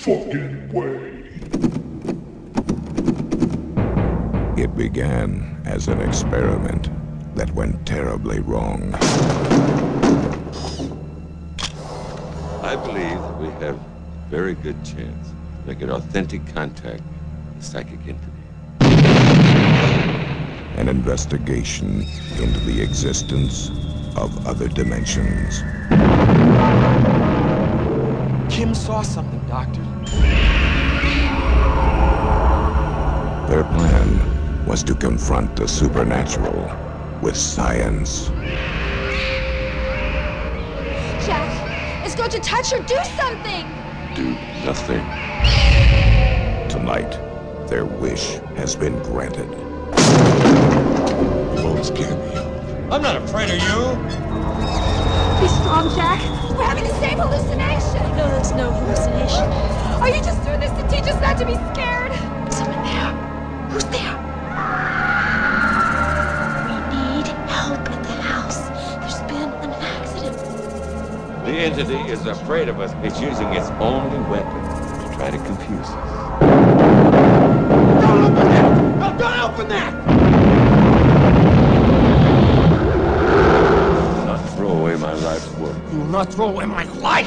fucking way. It began as an experiment that went terribly wrong. I believe we have a very good chance to make an authentic contact with the psychic entity. An investigation into the existence of other dimensions. Kim saw something, Doctor. Their plan was to confront the supernatural with science. Jack, it's going to touch her. Do something! Do nothing. Tonight, their wish has been granted. You've always scared me. I'm not afraid of you! Be strong, Jack! We're having the same hallucination! No, that's no hallucination. Are you just doing this to teach us not to be scared? Someone there. Who's there? We need help at the house. There's been an accident. The entity is afraid of us. It's using its only weapon to try to confuse us. Don't open that! No, don't open that! My life's work. You will not throw away my life!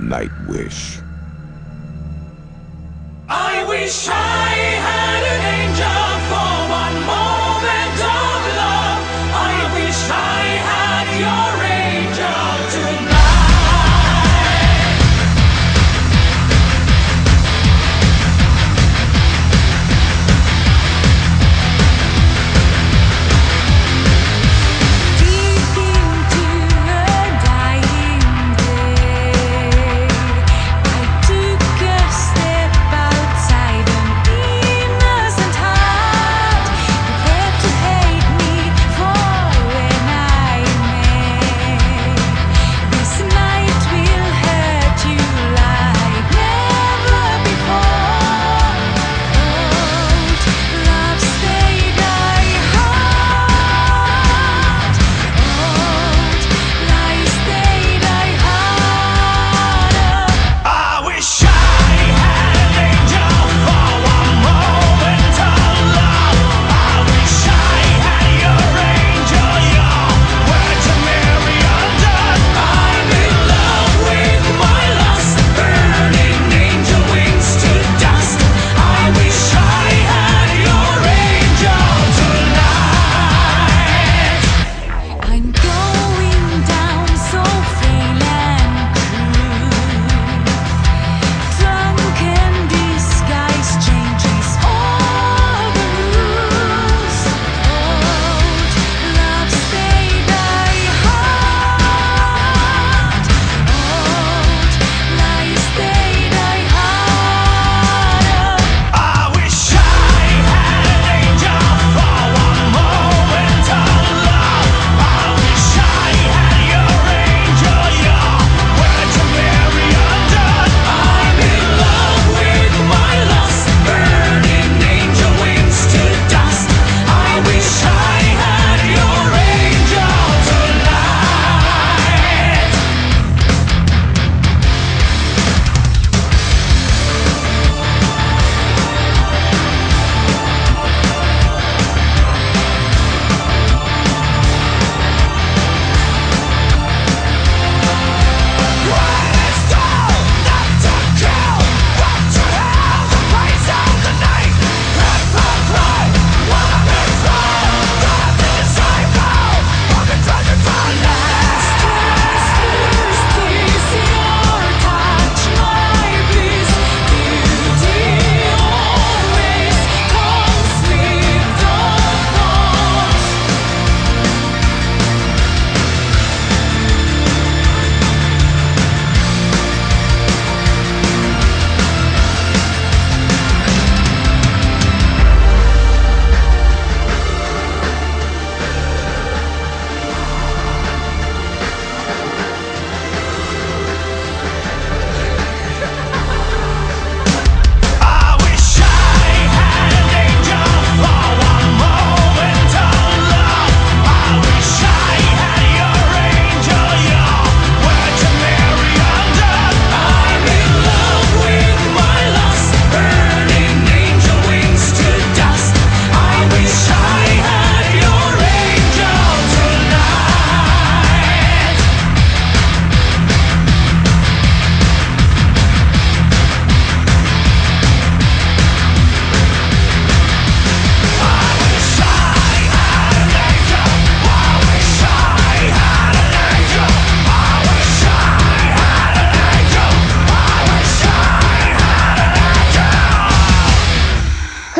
Night wish. I wish I had an angel for one moment of love. I wish I had your angel tonight.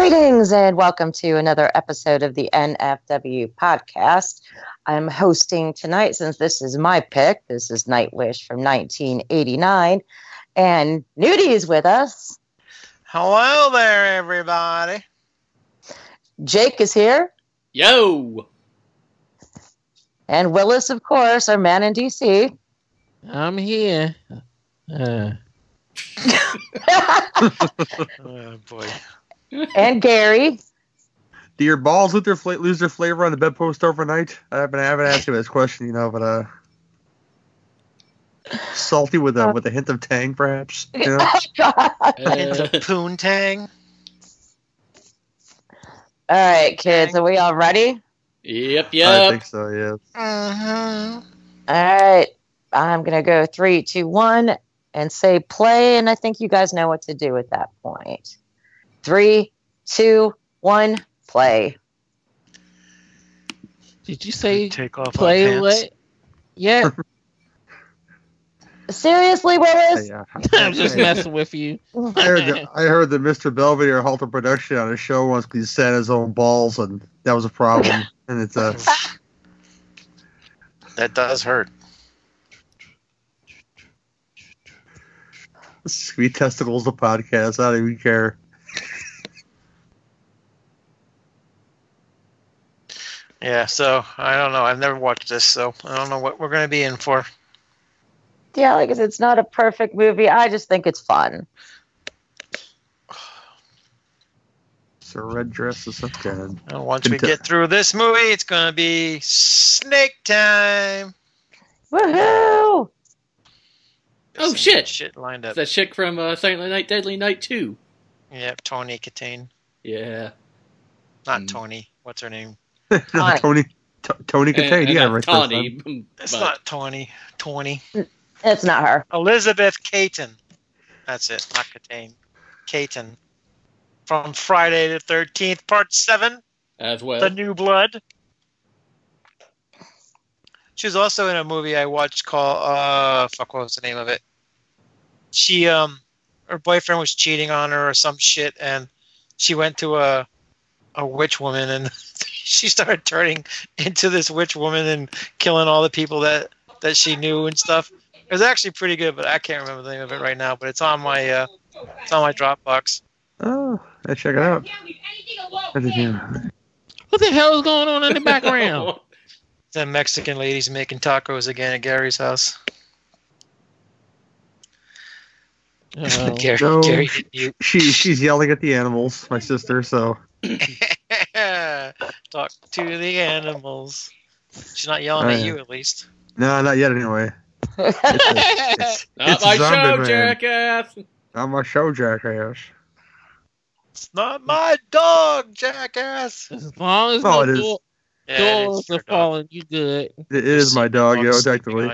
Greetings and welcome to another episode of the NFW podcast. I'm hosting tonight since this is my pick. This is Nightwish from 1989, and Nudie is with us. Hello there, everybody. Jake is here. Yo. And Willis, of course, our man in DC. I'm here. Oh, boy. And Gary. Do your balls lose their flavor on the bedpost overnight? I haven't asked him this question, but salty with a hint of tang, perhaps. You know? A hint of poontang. All right, kids, are we all ready? Yep. I think so. Yeah. Uh-huh. All right, I'm gonna go 3, 2, 1, and say play, and I think you guys know what to do at that point. 3, 2, 1, play. Did you say take off play? What? Yeah. Seriously, Willis? Yeah. I'm just messing with you. I heard that Mr. Belvedere halted production on a show once because he sat his own balls, and that was a problem. And it's that does hurt. Sweet testicles, the podcast. I don't even care. Yeah, so I don't know. I've never watched this, so I don't know what we're going to be in for. Yeah, like I said, it's not a perfect movie. I just think it's fun. So red dress is up good. And once we get through this movie, it's going to be snake time. Woohoo! Oh, shit lined up. It's that chick from Silent Night, Deadly Night 2. Yep, Toni Katane. Yeah. Not Tony. What's her name? Toni Katane. And yeah, right. Tawny. It's not Tawny. Tawny. It's not her. Elizabeth Caton. That's it. Not Katane. Caton. From Friday the 13th, Part 7. As well. The New Blood. She was also in a movie I watched called what was the name of it? She her boyfriend was cheating on her or some shit, and she went to a witch woman, and she started turning into this witch woman and killing all the people that she knew and stuff. It was actually pretty good, but I can't remember the name of it right now. But it's on my Dropbox. Oh, let's check it out. What the hell is going on in the background? The Mexican ladies making tacos again at Gary's house. Gary, she's yelling at the animals, my sister. So. Talk to the animals. She's not yelling at you, at least. No, not yet, anyway. It's not my show, jackass. Not my show, jackass. It's not my dog, jackass. As long as the doors are falling, you good. It is my dog, technically.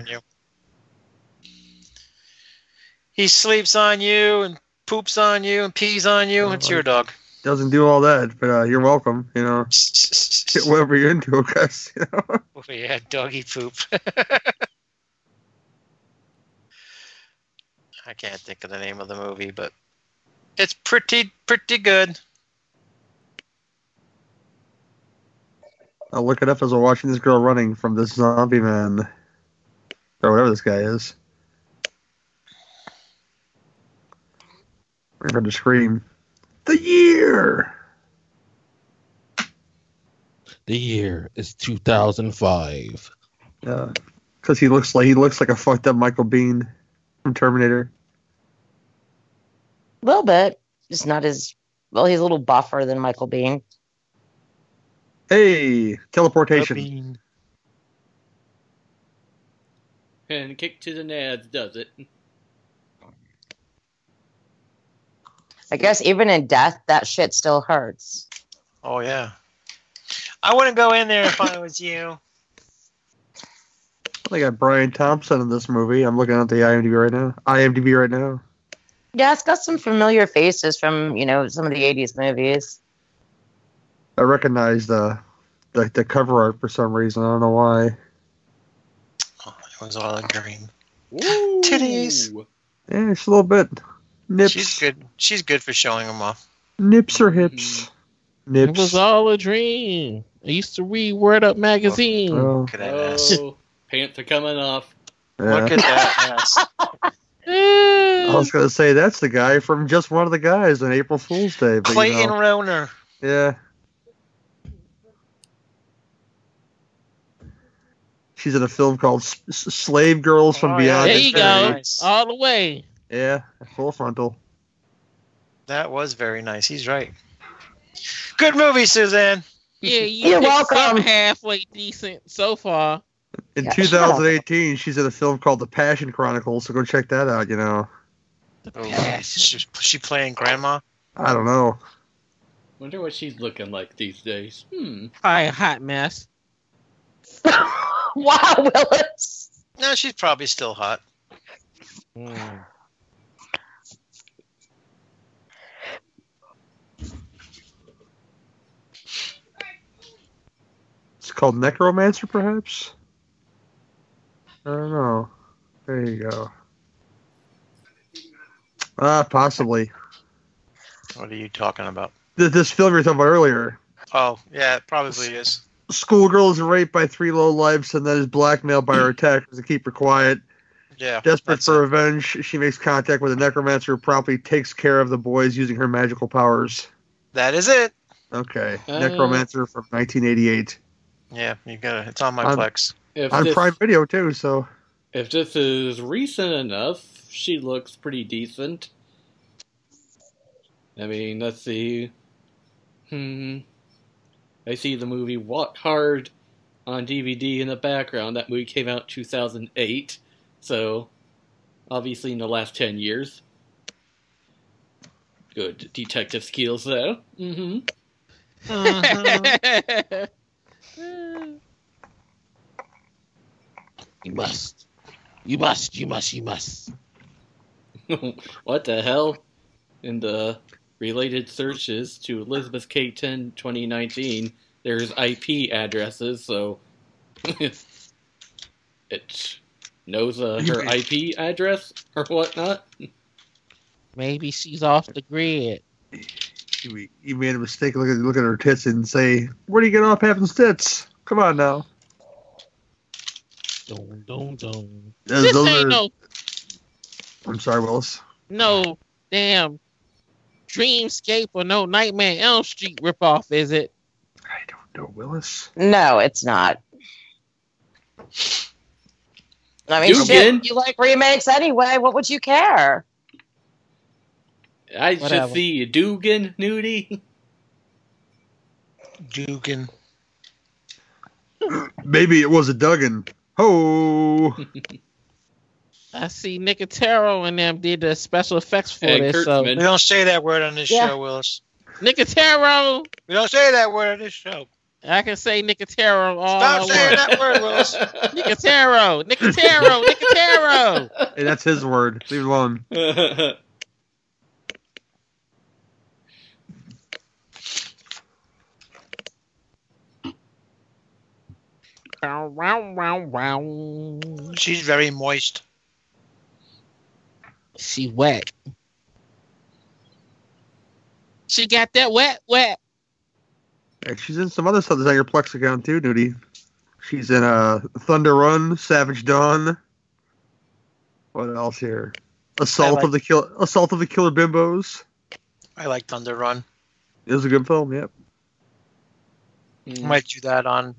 He sleeps on you and poops on you and pees on you. It's your dog. Doesn't do all that, but you're welcome, Get whatever you're into, I guess, Oh, yeah, doggy poop. I can't think of the name of the movie, but it's pretty good. I'll look it up as we're watching this girl running from this zombie man. Or whatever this guy is. We're going to scream. The year is 2005. Yeah, because he looks like a fucked up Michael Biehn from Terminator. A little bit, just not as well. He's a little buffer than Michael Biehn. Hey, teleportation and kick to the nads does it. I guess even in death, that shit still hurts. Oh, yeah. I wouldn't go in there if I was you. They got Brian Thompson in this movie. I'm looking at the IMDb right now. Yeah, it's got some familiar faces from, some of the 80s movies. I recognize the cover art for some reason. I don't know why. Oh, it was all in green. Ooh. Titties. Yeah, just a little bit. Nips. She's good for showing them off. Nips or hips. Nips. It was all a dream. I used to read Word Up magazine. Oh, look at that ass. Pants are coming off. Yeah. Look at that ass. I was going to say, that's the guy from Just One of the Guys on April Fool's Day. But, Clayton Rauner. Yeah. She's in a film called Slave Girls from Beyond. Yeah. There you go. Nice. All the way. Yeah, full frontal. That was very nice. He's right. Good movie, Suzanne. Yeah, you're welcome. Halfway decent so far. In 2018, she's in a film called The Passion Chronicles, so go check that out, you know. She playing grandma? I don't know. Wonder what she's looking like these days. Probably a hot mess. Wow, Willis. No, she's probably still hot. Mm. It's called Necromancer, perhaps? I don't know. There you go. Possibly. What are you talking about? This film you were talking about earlier. Oh, yeah, it probably is. Schoolgirl is raped by three lowlifes and then is blackmailed by her attackers to keep her quiet. Yeah. Desperate for revenge, she makes contact with a necromancer who promptly takes care of the boys using her magical powers. That is it. Okay. Necromancer from 1988. Yeah, you got it. It's on my Plex. On Prime Video, too, so. If this is recent enough, she looks pretty decent. I mean, let's see. I see the movie Walk Hard on DVD in the background. That movie came out in 2008, so obviously in the last 10 years. Good detective skills, though. Mm-hmm. Uh-huh. You must. You must. You must. You must. What the hell? In the related searches to Elizabeth K. 10 2019, there's IP addresses, so it knows her IP address or whatnot. Maybe she's off the grid. You made a mistake look at her tits and say, where do you get off having tits? Come on now. Don't. I'm sorry, Willis. No, damn. Dreamscape or no Nightmare Elm Street ripoff, is it? I don't know, Willis. No, it's not. I mean, you like remakes anyway. What would you care? I should see Dugan nudie. Dugan. Maybe it was a Duggan. Ho! I see Nicotero and them did the special effects for this. So. We don't say that word on this show, Willis. Nicotero! We don't say that word on this show. I can say Nicotero all the time. Stop saying that word, Willis. Nicotero! Hey, that's his word. Leave it alone. She's very moist. She wet. She got that wet. And she's in some other stuff that's on your Plex account too, Nudie. She's in Thunder Run, Savage Dawn. What else here? Assault of the Killer Bimbos. I like Thunder Run. It was a good film. Yep. I might do that on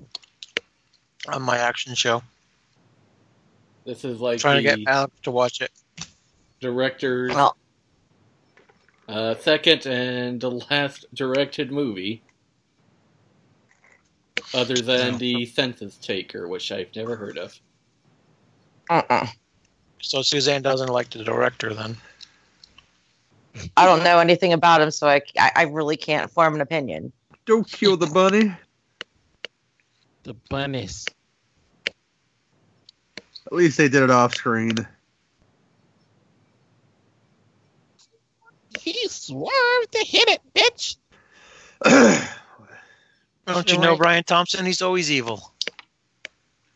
my action show. This is like trying to get Alex to watch it. Director's second and the last directed movie, other than The Census Taker, which I've never heard of. So Suzanne doesn't like the director, then. I don't know anything about him, so I really can't form an opinion. Don't kill the bunny. The bunnies. At least they did it off screen. He swerved to hit it, bitch. Don't you know Brian Thompson? He's always evil.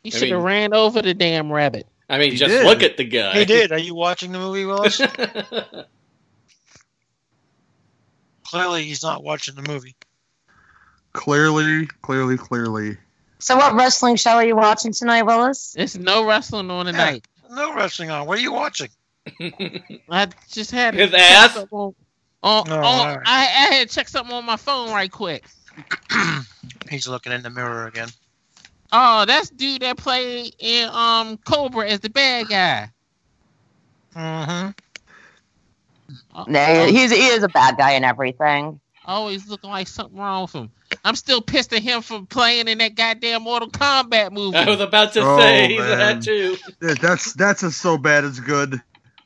He should have ran over the damn rabbit. I mean, just look at the guy. He did. Are you watching the movie, Willis? Clearly, he's not watching the movie. Clearly. So what wrestling show are you watching tonight, Willis? There's no wrestling on tonight. Yeah, no wrestling on. What are you watching? I just had his ass. Right. I had to check something on my phone right quick. He's looking in the mirror again. Oh, that's dude that played in Cobra as the bad guy. Mm-hmm. No, he is a bad guy and everything. Always looking like something wrong with him. I'm still pissed at him for playing in that goddamn Mortal Kombat movie. I was about to say that too. That's a so bad it's good.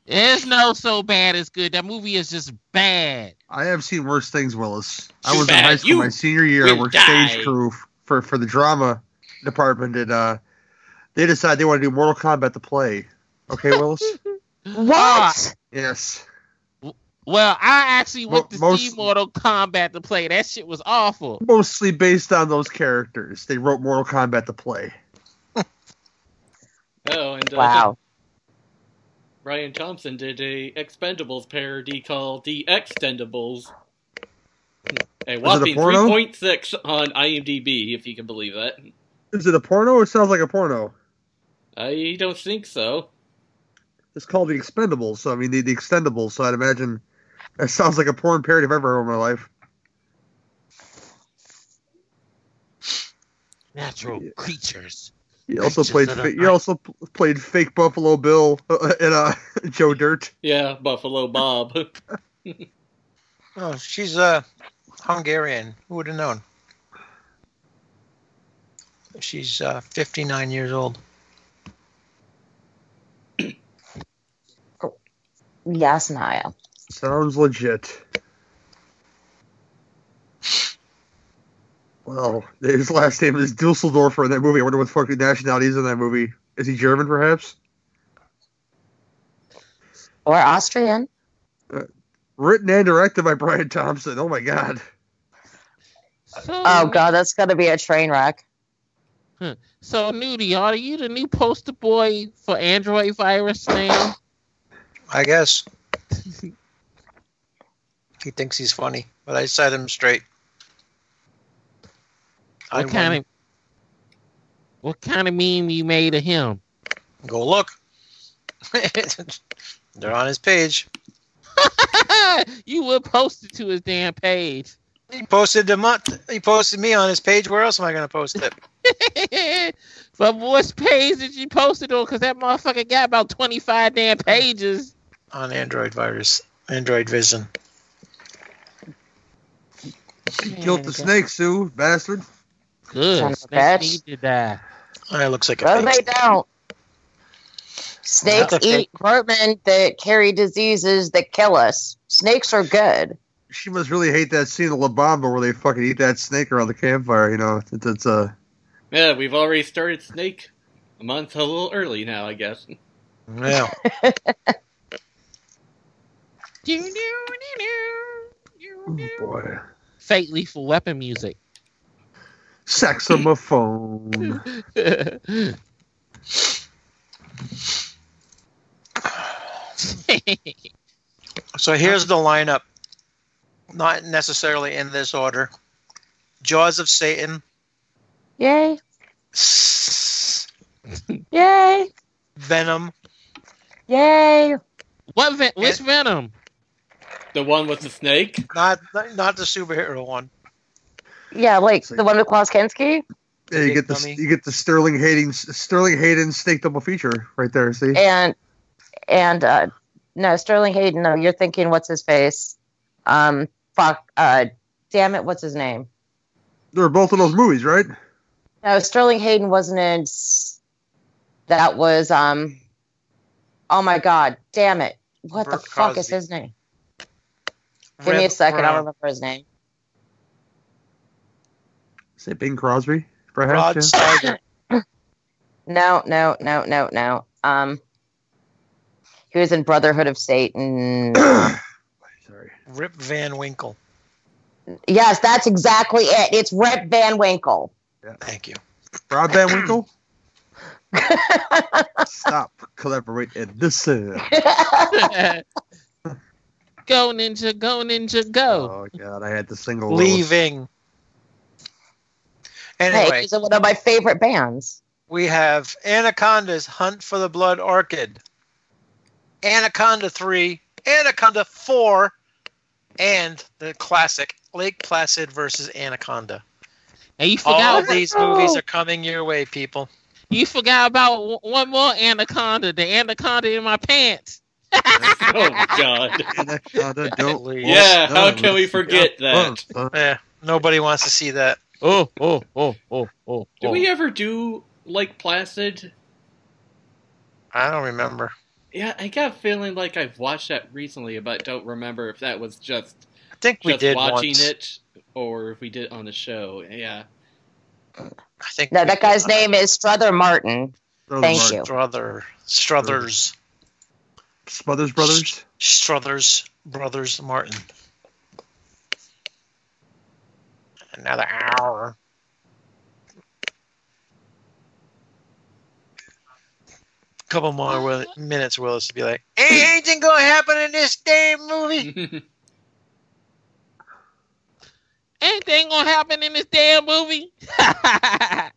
There's no so bad it's good. That movie is just bad. I have seen worse things, Willis. I was in high school my senior year. I worked stage crew for the drama department, and they decided they want to do Mortal Kombat the play. Okay, Willis? What? Yes. Well, I actually went to see Mortal Kombat the play. That shit was awful. Mostly based on those characters. They wrote Mortal Kombat the play. Wow. Ryan Thompson did a Expendables parody called The Extendables. A whopping 3.6 on IMDb, if you can believe that. Is it a porno? It sounds like a porno. I don't think so. It's called The Expendables, so I mean the Extendables, so I'd imagine that sounds like a porn parody I've ever heard in my life. Natural creatures. You also played fake Buffalo Bill in Joe Dirt. Yeah, Buffalo Bob. Oh, she's Hungarian. Who would have known? She's 59 years old. Yes, Niall. Sounds legit. Well, his last name is Dusseldorfer in that movie. I wonder what fucking nationality is in that movie. Is he German, perhaps? Or Austrian. Written and directed by Brian Thompson. Oh, my God. Oh, God, that's going to be a train wreck. Huh. So, Nudie, are you the new poster boy for Android virus now? I guess. He thinks he's funny, but I set him straight. What kind of meme you made of him? Go look. They're on his page. You would post it to his damn page. He posted me on his page. Where else am I going to post it? But which page did you post it on? Because that motherfucker got about 25 damn pages. On Android Vision. Killed the snake, Sue, bastard. Good. Snakes need to die. It looks like a snake. No, they don't. Snakes eat vermin that carry diseases that kill us. Snakes are good. She must really hate that scene of La Bamba where they fucking eat that snake around the campfire, you know. It's Yeah, we've already started Snake a month a little early now, I guess. Yeah. Oh, boy. Fate Lethal Weapon music. Saxophone. So here's the lineup. Not necessarily in this order. Jaws of Satan. Yay. Yay. Venom. Yay. Which Venom? The one with the snake? Not the superhero one. Yeah, like the one with Klaus Kinski? Yeah, you get the Sterling Hayden snake double feature right there, see? And no, Sterling Hayden, no, you're thinking what's his face? Damn it, what's his name? They were both of those movies, right? No, Sterling Hayden wasn't in. That was Oh my God, damn it! What Bert the fuck Cosby. Is his name? Give me a second, Brown. I'll remember his name. Is it Bing Crosby? Perhaps. No. He was in Brotherhood of Satan. Rip Van Winkle. Yes, that's exactly it. It's Rip Van Winkle. Yeah. Thank you. Rob Van Winkle? Stop, collaborate, and listen. Go, ninja, go. Oh, God, I had the single. Leaving. Anyway, these are one of my favorite bands. We have Anaconda's Hunt for the Blood Orchid, Anaconda 3, Anaconda 4, and the classic Lake Placid versus Anaconda. Now you forgot all these movies are coming your way, people. You forgot about one more Anaconda, the Anaconda in My Pants. Oh, God. Anaconda, don't leave. Yeah, how can we forget that? Yeah, nobody wants to see that. Oh. Did we ever do Lake Placid? I don't remember. Yeah, I got a feeling like I've watched that recently, but don't remember if that was just I think we just did watching once. It or if we did on the show. Yeah. I think no, that guy's name is Strother Martin. Thank you. Struthers. Smothers Brothers? Struthers Brothers Martin. Another hour. Couple more minutes, Willis, to be like, hey, anything gonna happen in this damn movie? Anything gonna happen in this damn movie? Yeah,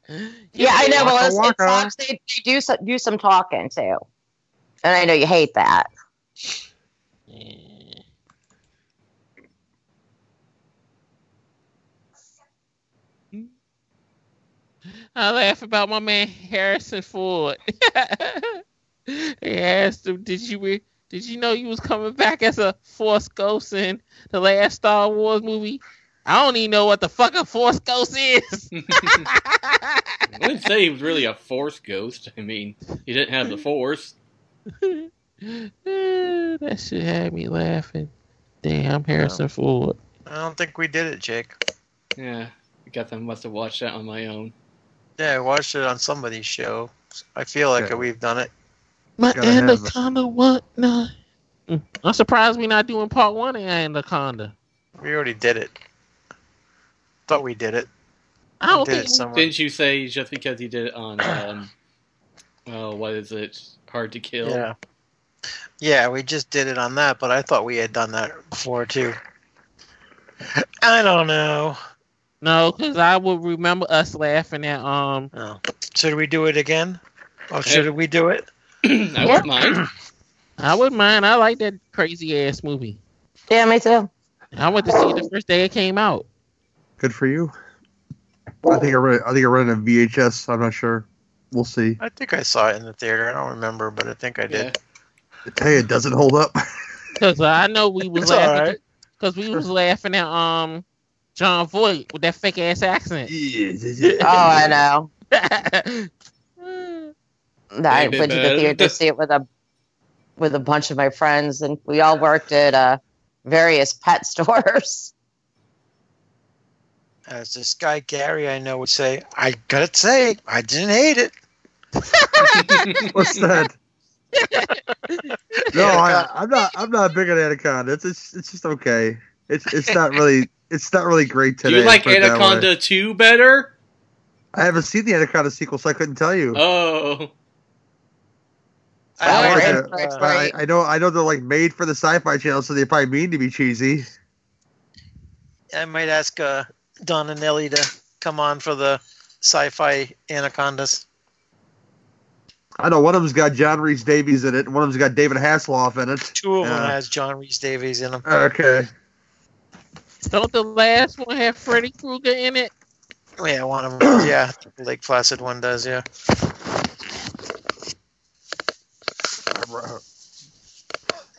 I know, Willis. In Fox, they do some talking, too. And I know you hate that. Yeah. I laugh about my man Harrison Ford. They asked him, did you know you was coming back as a Force Ghost in the last Star Wars movie? I don't even know what the fuck a Force Ghost is. I wouldn't say he was really a Force Ghost. I mean, he didn't have the Force. That shit had me laughing. Damn, Harrison Ford. I don't think we did it, Jake. Yeah, I guess I must have watched that on my own. Yeah, I watched it on somebody's show. I feel like we've done it. My Anaconda, what? No. I'm surprised we're not doing part one of Anaconda. We already did it. Thought we did it. I don't think it. Didn't you say just because he did it on, what is it? Hard to Kill. Yeah, we just did it on that, but I thought we had done that before too. I don't know. No, because I would remember us laughing at Should we do it again? Or should we do it? I wouldn't mind. I wouldn't mind. I like that crazy ass movie. Yeah, me too. I went to see it the first day it came out. Good for you. I think I read it on VHS. I'm not sure. We'll see. I think I saw it in the theater. I don't remember, but I think I did. Hey, it doesn't hold up. Because I know we was laughing. Because we was laughing at John Voight with that fake ass accent. Yeah. Oh, I know. I went to the theater to see it with a bunch of my friends, and we all worked at various pet stores. As this guy Gary I know would say, I gotta say, I didn't hate it. What's that? No, I'm not big on Anaconda. It's just okay. It's not really great today. Do you like Anaconda 2 better? I haven't seen the Anaconda sequel, so I couldn't tell you. Oh. I know they're like made for the Sci-Fi Channel, so they probably mean to be cheesy. I might ask Don and Nelly to come on for the Sci-Fi Anacondas. I know one of them's got John Rhys Davies in it, and one of them's got David Hasselhoff in it. Two of them has John Rhys Davies in them. Okay. Don't the last one have Freddy Krueger in it? Yeah, one of them. Yeah, Lake Placid one does. Yeah.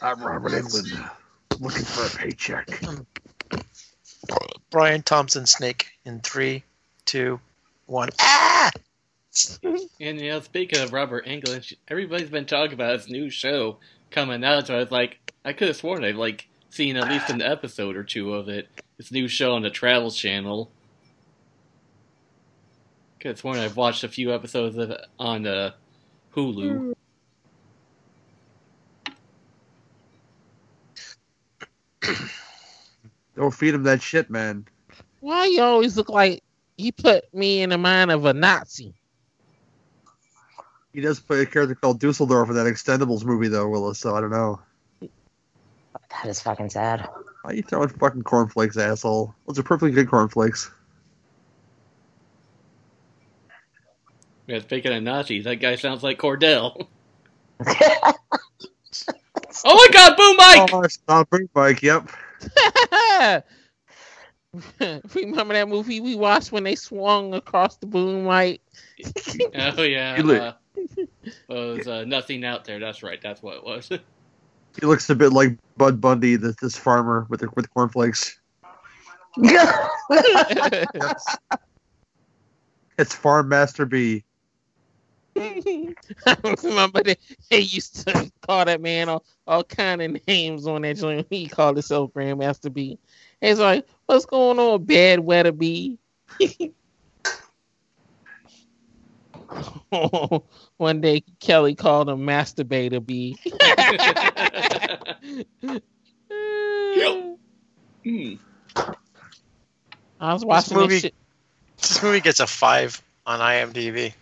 I'm Robert Englund, looking for a paycheck. Brian Thompson Snake in 3, 2, 1. Ah! And speaking of Robert Englund, everybody's been talking about his new show coming out. So I was like, I could have sworn I've seen at least an episode or two of it. This new show on the Travel Channel. Could have sworn I've watched a few episodes of it on Hulu. Don't feed him that shit, man. Why you always look like you put me in the mind of a Nazi? He does play a character called Dusseldorf in that Extendables movie, though, Willis, so I don't know. That is fucking sad. Why are you throwing fucking cornflakes, asshole? Those are perfectly good cornflakes. Yeah, speaking of Nazis, that guy sounds like Cordell. Oh my God, Boom Mike! Oh, it's not Boom Mike, yep. Remember that movie we watched when they swung across the boom light? Oh, yeah. Well, it was Nothing Out There. That's right. That's what it was. He looks a bit like Bud Bundy, this farmer with cornflakes. Yes. It's Farm Master B. I remember they used to call that man all kind of names on that joint. He called himself Grandmaster B. And it's like, what's going on, Bad Weather B? One day, Kelly called him Masturbator B. I was watching this shit. This movie gets a 5 on IMDb.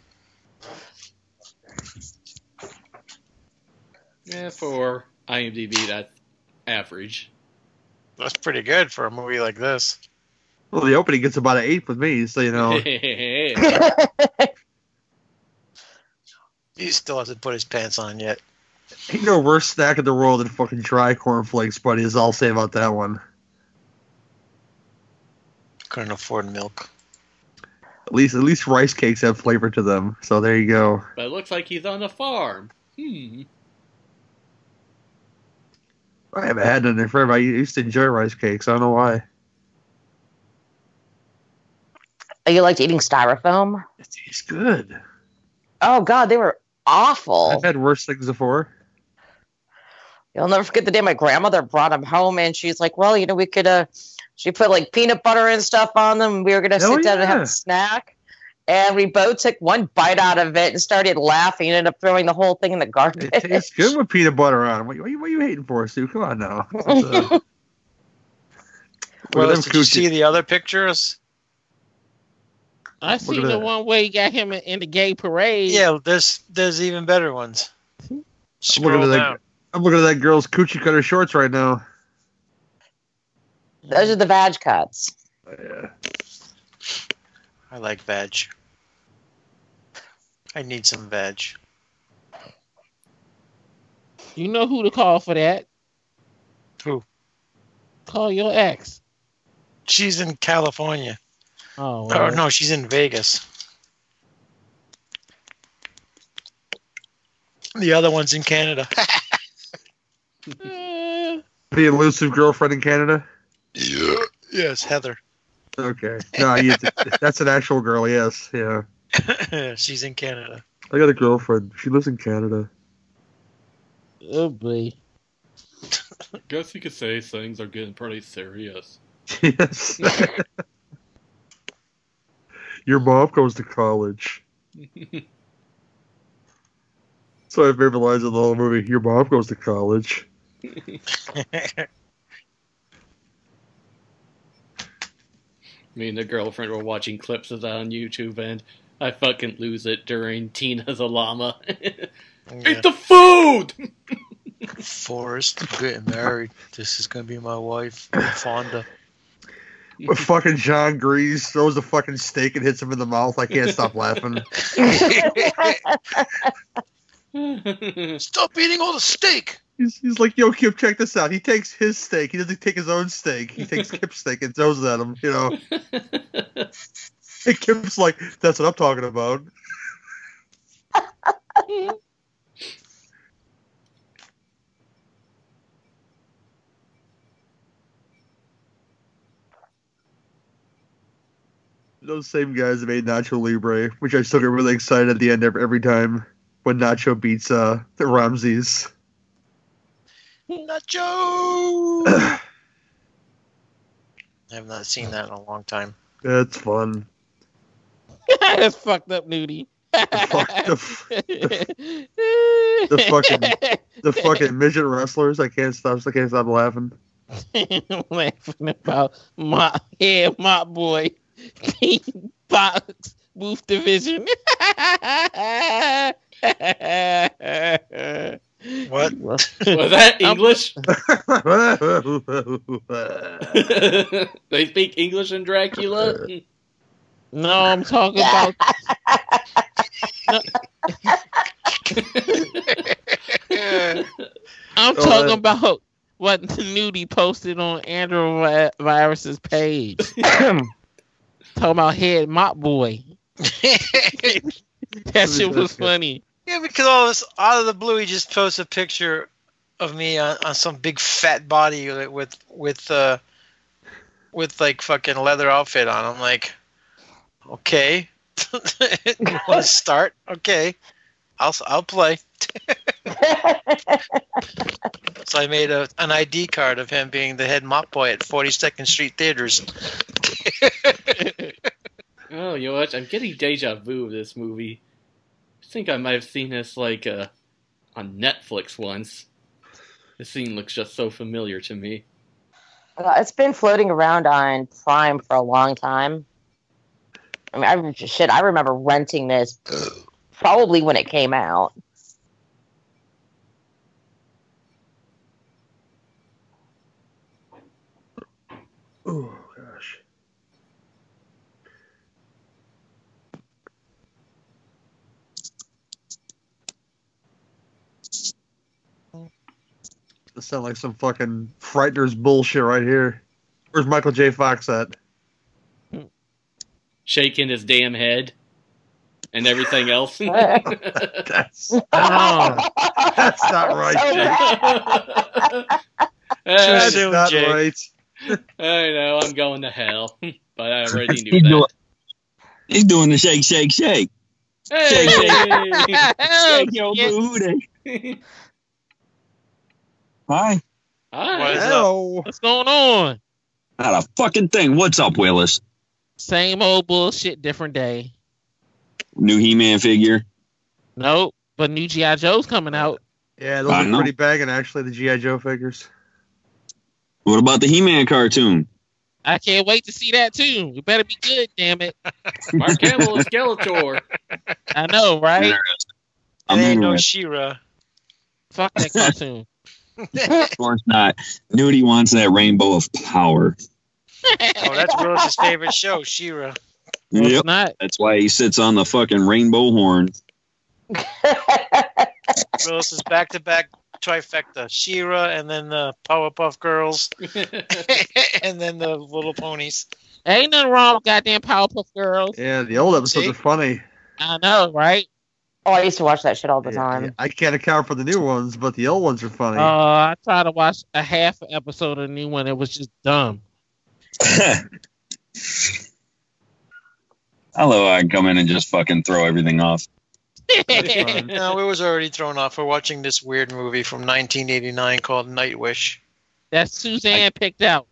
Yeah, for IMDb, that's average. That's pretty good for a movie like this. Well, the opening gets about an 8 with me, so you know. He still hasn't put his pants on yet. Ain't no worse snack in the world than fucking dry cornflakes, buddy, is all I'll say about that one. Couldn't afford milk. At least rice cakes have flavor to them, so there you go. But it looks like he's on a farm. I haven't had none in forever. I used to enjoy rice cakes. I don't know why. Oh, you liked eating styrofoam? It tastes good. Oh, God, they were awful. I've had worse things before. You'll never forget the day my grandmother brought them home, and she's like, well, you know, we could... She put, like, peanut butter and stuff on them, and we were going to sit down and have a snack. And we both took one bite out of it and started laughing and ended up throwing the whole thing in the garbage. It tastes good with peanut butter on it. What are you hating for, Sue? Come on now. Well, did you see the other pictures? I see the one where you got him in the gay parade. Yeah, there's even better ones. I'm looking at that girl's coochie cutter shorts right now. Those are the vag cuts. Oh, yeah. I like veg. I need some veg. You know who to call for that. Who? Call your ex. She's in California. Oh, well. No, she's in Vegas. The other one's in Canada. The elusive girlfriend in Canada? Yeah. Yes, Heather. Okay. No, that's an actual girl, yes. Yeah. She's in Canada. I got a girlfriend. She lives in Canada. Oh, boy. I guess you could say things are getting pretty serious. Yes. Your mom goes to college. So I memorize the whole movie. Your mom goes to college. Me and the girlfriend were watching clips of that on YouTube, and I fucking lose it during Tina the Llama. Eat the food! Forrest, I'm getting married. This is going to be my wife, Fonda. But fucking John Grease throws a fucking steak and hits him in the mouth. I can't stop laughing. Stop eating all the steak! He's like, yo, Kip, check this out. He takes his steak. He doesn't take his own steak. He takes Kip's steak and throws it at him, you know. And Kip's like, that's what I'm talking about. Those same guys that made Nacho Libre, which I still get really excited at the end every time when Nacho beats the Ramses. Nacho! I have not seen that in a long time. That's fun. That's fucked up, nudie. The fucking midget wrestlers. I can't stop laughing. I'm laughing about my head, my boy. Team Box Booth Division. What? Was that English? They speak English in Dracula? No, I'm talking about I'm talking about what Nudie posted on Andrew Virus's page. Talking about head mop boy. That shit was funny. Yeah, because all this out of the blue, he just posts a picture of me on some big fat body with like fucking leather outfit on. I'm like, okay, let's start. Okay, I'll play. So I made an ID card of him being the head mop boy at 42nd Street Theaters. Oh, you know what? I'm getting deja vu of this movie. I think I might have seen this like on Netflix once. The scene looks just so familiar to me. It's been floating around on Prime for a long time. I mean, I remember renting this probably when it came out. Ooh. It sounds like some fucking Frighteners bullshit right here. Where's Michael J. Fox at? Shaking his damn head and everything else. That's not right, Jake. That's not right. I know, I'm going to hell. But I already knew that. He's doing the shake, shake, shake. Hey! Shake, shake your booty. Hi. Hi. What hello. What's going on? Not a fucking thing. What's up, Willis? Same old bullshit, different day. New He-Man figure? Nope, but new G.I. Joe's coming out. Yeah, those are pretty bagging, actually, the G.I. Joe figures. What about the He-Man cartoon? I can't wait to see that, too. It better be good, damn it. Mark Hamill and Skeletor. I know, right? It ain't no She-Ra. Fuck that cartoon. Of course not. Nudie wants that rainbow of power. Oh, that's Rose's favorite show, She-Ra. Well, yep. That's why he sits on the fucking rainbow horn. Rose is back-to-back trifecta. She-Ra and then the Powerpuff Girls and then the Little Ponies. Ain't nothing wrong with goddamn Powerpuff Girls. Yeah, the old episodes are funny. I know, right? Oh, I used to watch that shit all the time. Yeah, I can't account for the new ones, but the old ones are funny. Oh, I tried to watch a half episode of the new one. It was just dumb. Hello, I can come in and just fucking throw everything off. No, it was already thrown off. We're watching this weird movie from 1989 called Nightwish. That Suzanne picked out.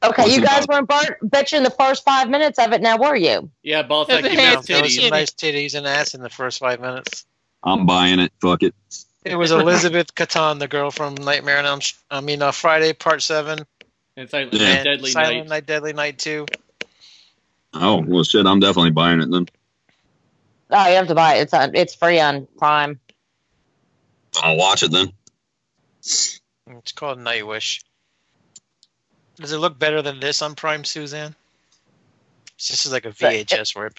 Okay, you guys weren't bitching the first 5 minutes of it now, were you? Yeah, both of you had some nice titties and ass in the first 5 minutes. I'm buying it. Fuck it. It was Elizabeth Catan, the girl from Nightmare on Elm Street. I mean, Friday, Part 7. And Silent Night, Deadly Night 2. Oh, well, shit, I'm definitely buying it then. Oh, you have to buy it. It's free on Prime. I'll watch it then. It's called Nightwish. Does it look better than this on Prime, Suzanne? This is like a VHS rip.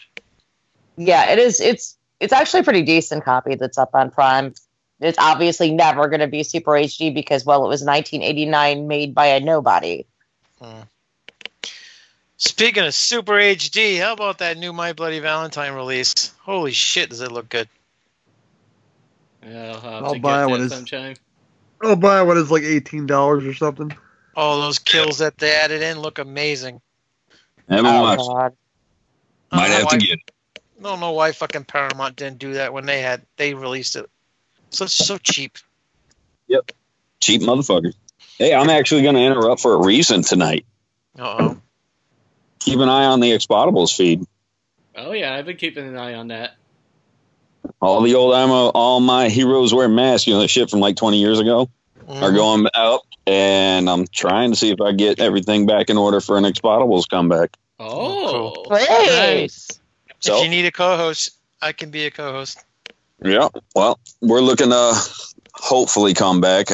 Yeah, it is. It's actually a pretty decent copy that's up on Prime. It's obviously never going to be Super HD because, well, it was 1989 made by a nobody. Speaking of Super HD, how about that new My Bloody Valentine release? Holy shit, does it look good. Yeah, I'll buy one. I'll buy one. It's like $18 or something. All those kills that they added in look amazing. I haven't watched. God. Might have to get it. I don't know why fucking Paramount didn't do that when they released it. So cheap. Yep. Cheap motherfuckers. Hey, I'm actually going to interrupt for a reason tonight. Uh-oh. Keep an eye on the Explodables feed. Oh, yeah. I've been keeping an eye on that. All the old All My Heroes Wear Masks, you know, the shit from like 20 years ago. Are going out, and I'm trying to see if I get everything back in order for an Explodables comeback. Oh, cool. Nice. So, if you need a co-host, I can be a co-host. Yeah, well, we're looking to hopefully come back.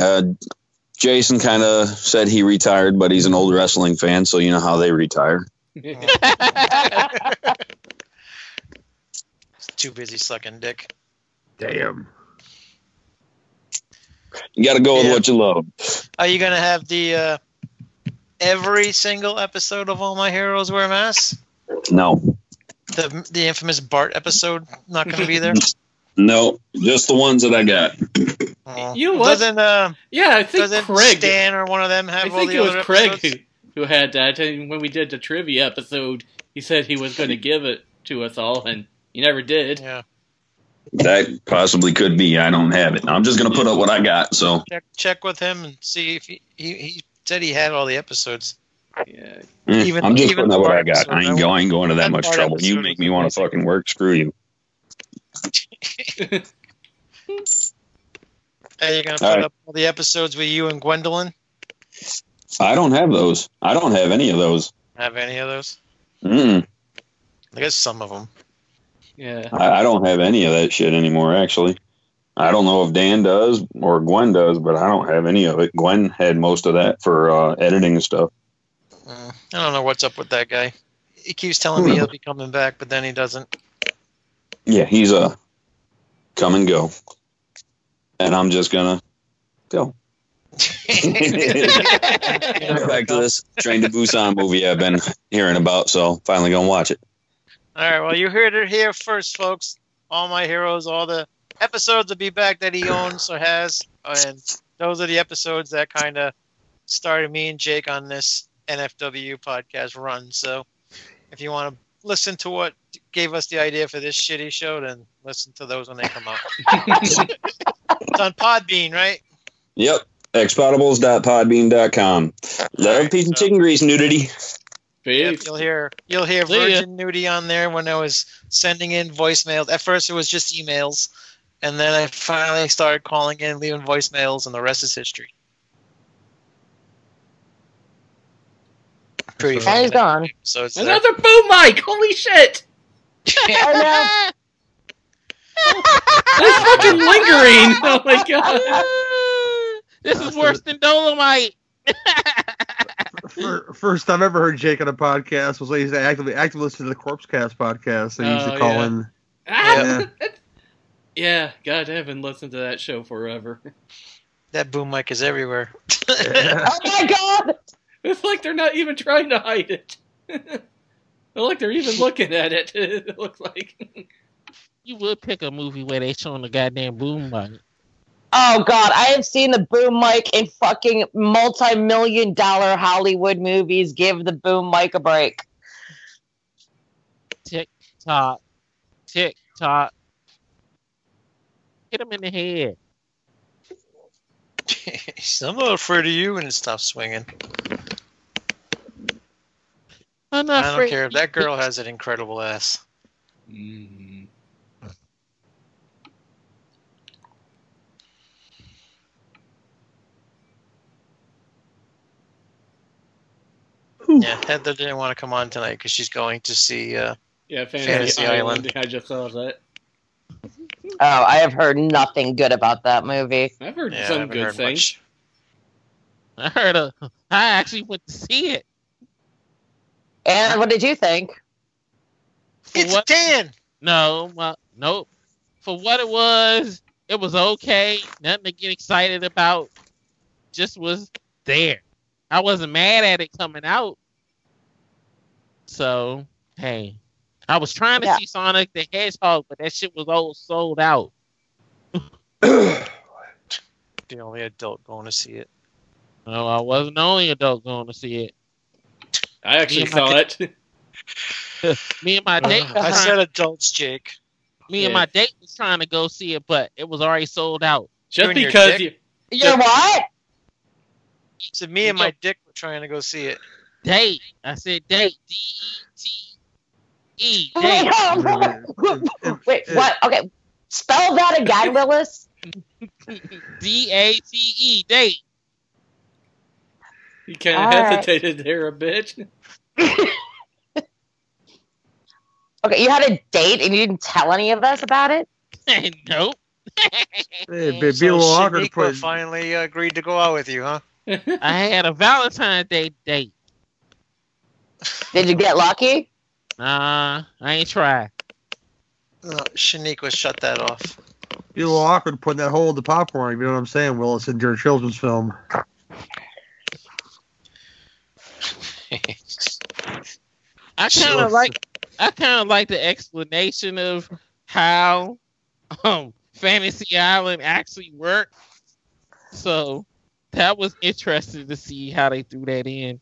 Jason kind of said he retired, but he's an old wrestling fan, so you know how they retire. too busy sucking dick. Damn. You got to go with what you love. Are you going to have the every single episode of All My Heroes Wear Masks? No. The infamous Bart episode not going to be there? No, just the ones that I got. You know what? Doesn't, yeah, I think doesn't Craig, Stan or one of them have all the other episodes? I think it was Craig who had that. And when we did the trivia episode, he said he was going to give it to us all, and he never did. Yeah. That possibly could be. I don't have it. I'm just going to put up what I got. So check with him and see if he said he had all the episodes. Yeah. Even, I'm just even putting up what I got. I ain't going to that much trouble. You make me want to fucking work. Screw you. Are you going to put up all the episodes with you and Gwendolyn? I don't have those. I don't have any of those. Have any of those? Mm. I guess some of them. Yeah. I don't have any of that shit anymore, actually. I don't know if Dan does or Gwen does, but I don't have any of it. Gwen had most of that for editing and stuff. I don't know what's up with that guy. He keeps telling me he'll be coming back, but then he doesn't. Yeah, he's a come and go. And I'm just going to go. Back to this Train to Busan movie I've been hearing about, so finally going to watch it. All right, well, you heard it here first, folks. All My Heroes, all the episodes will be back that he owns or has. And those are the episodes that kind of started me and Jake on this NFW podcast run. So if you want to listen to what gave us the idea for this shitty show, then listen to those when they come out. It's on Podbean, right? Yep, xpotables.podbean.com. Love, peace, and chicken grease, nudity. Yep, you'll hear Virgin Nudie on there when I was sending in voicemails. At first it was just emails, and then I finally started calling in, leaving voicemails, and the rest is history. Pretty fun. Another boom mic! Holy shit! I know. That's fucking lingering! Oh my god. This is worse than Dolomite! First time I've ever heard Jake on a podcast was I used to actively listen to the Corpse Cast podcast. They used to call in. Yeah, God, I haven't listened to that show forever. That boom mic is everywhere. Yeah. Oh my God! It's like they're not even trying to hide it. Like they're even looking at it. It looks like. You would pick a movie where they showing the goddamn boom mic. Oh, God, I have seen the boom mic in fucking multi-million-dollar Hollywood movies. Give the boom mic a break. Tick-tock. Tick-tock. Hit him in the head. I'm not afraid of you when it stops swinging. I don't care. That girl has an incredible ass. Mm-hmm. Yeah, Heather didn't want to come on tonight because she's going to see Fantasy Island. I just saw that. Oh, I have heard nothing good about that movie. I've heard some good things. I heard I actually went to see it. And what did you think? Dan! No, nope. For what it was okay. Nothing to get excited about. Just was there. I wasn't mad at it coming out. So, hey. I was trying to see Sonic the Hedgehog, but that shit was all sold out. The only adult going to see it. No, I wasn't the only adult going to see it. I actually saw it. Me and my date. I said adults, Jake. Me and my date was trying to go see it, but it was already sold out. Just because you... You're what? So me and my dick were trying to go see it. Date. I said date. D-E-T-E. Wait, what? Okay. Spell that again, Willis. D-A-T-E. Date. You kind of hesitated there a bit. Okay, you had a date and you didn't tell any of us about it? Nope. So Shaniqua finally agreed to go out with you, huh? I had a Valentine's Day date. Did you get lucky? Nah, I ain't tried. Shaniqua, shut that off. Be a little awkward putting that hole in the popcorn, you know what I'm saying, Willis, in your children's film. I kind of like the explanation of how Fantasy Island actually worked. So that was interesting to see how they threw that in.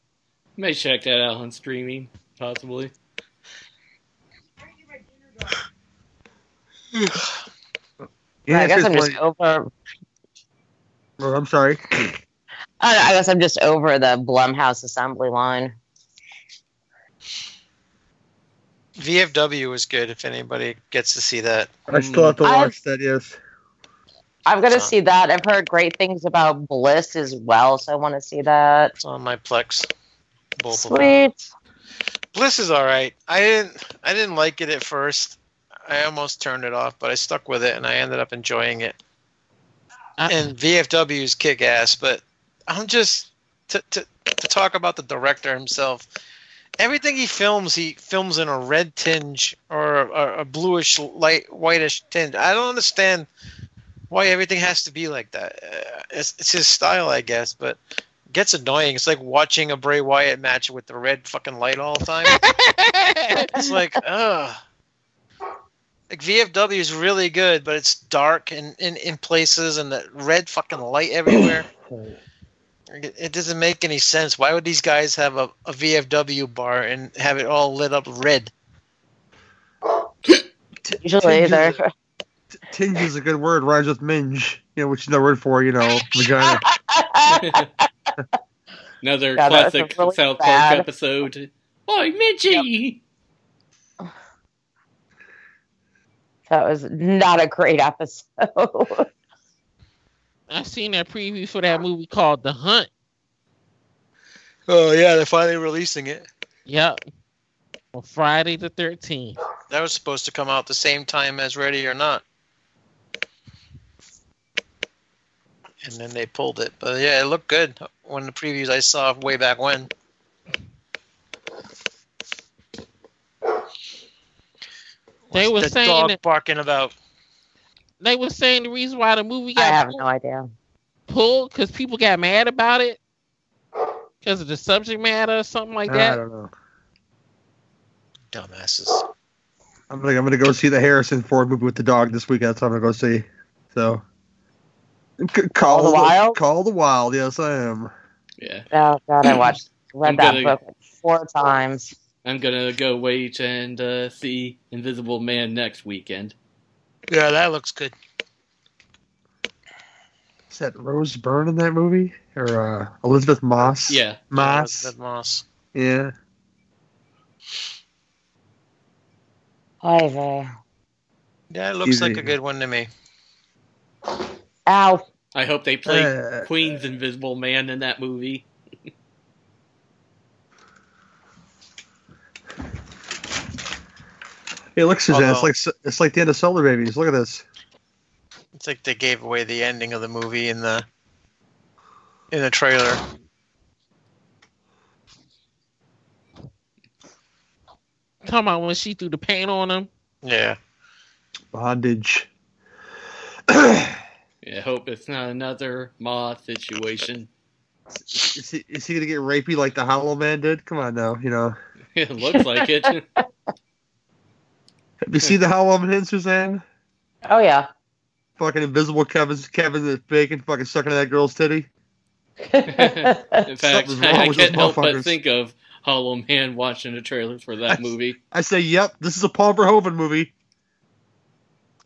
May check that out on streaming, possibly. Yeah, I guess I'm just over. Oh, I'm sorry. I guess I'm just over the Blumhouse assembly line. VFW was good if anybody gets to see that. I still have to watch that, yes. I'm going to see that. I've heard great things about Bliss as well, so I want to see that. It's on my Plex. Both Sweet. Bliss is all right. I didn't like it at first. I almost turned it off, but I stuck with it, and I ended up enjoying it. And VFW's kick-ass, but I'm just... To talk about the director himself... Everything he films in a red tinge or a bluish, light, whitish tinge. I don't understand why everything has to be like that. It's his style, I guess, but it gets annoying. It's like watching a Bray Wyatt match with the red fucking light all the time. It's like, ugh. Like, VFW is really good, but it's dark in places and the red fucking light everywhere. It doesn't make any sense. Why would these guys have a VFW bar and have it all lit up red? Tinge is a good word. Rhymes with minge, which is the word for, vagina. Another classic really South Park episode. Boy, Midgey! Yep. That was not a great episode. I seen that preview for that movie called The Hunt. Oh, yeah, they're finally releasing it. Yep. On Friday the 13th. That was supposed to come out the same time as Ready or Not. And then they pulled it. But, yeah, it looked good. One of the previews I saw way back when. They were saying dog barking about? They were saying the reason why the movie got pulled because people got mad about it because of the subject matter or something like that. I don't know. Dumbasses. I'm gonna go see the Harrison Ford movie with the dog this weekend. That's what I'm gonna go see. So Call the Wild. Call the Wild. Yes, I am. Yeah. Oh God, I read that book 4 times. I'm gonna go wait and see Invisible Man next weekend. Yeah, that looks good. Is that Rose Byrne in that movie? Or Elizabeth Moss? Yeah. Elizabeth Moss. Yeah. Hi there. Yeah, it looks like a good one to me. Ow. I hope they play Queen's Invisible Man in that movie. Hey, look, Suzanne, it's like the end of Solar Babies. Look at this. It's like they gave away the ending of the movie in the trailer. Talking about when she threw the paint on him. Yeah. Bondage. I hope it's not another Ma situation. Is he gonna get rapey like the Hollow Man did? Come on now, It looks like it. Have you seen the Hollow Man, Suzanne? Oh, yeah. Fucking invisible Kevin that's bacon fucking sucking at that girl's titty. In fact, I can't help but think of Hollow Man watching the trailer for that movie. I say, yep, this is a Paul Verhoeven movie.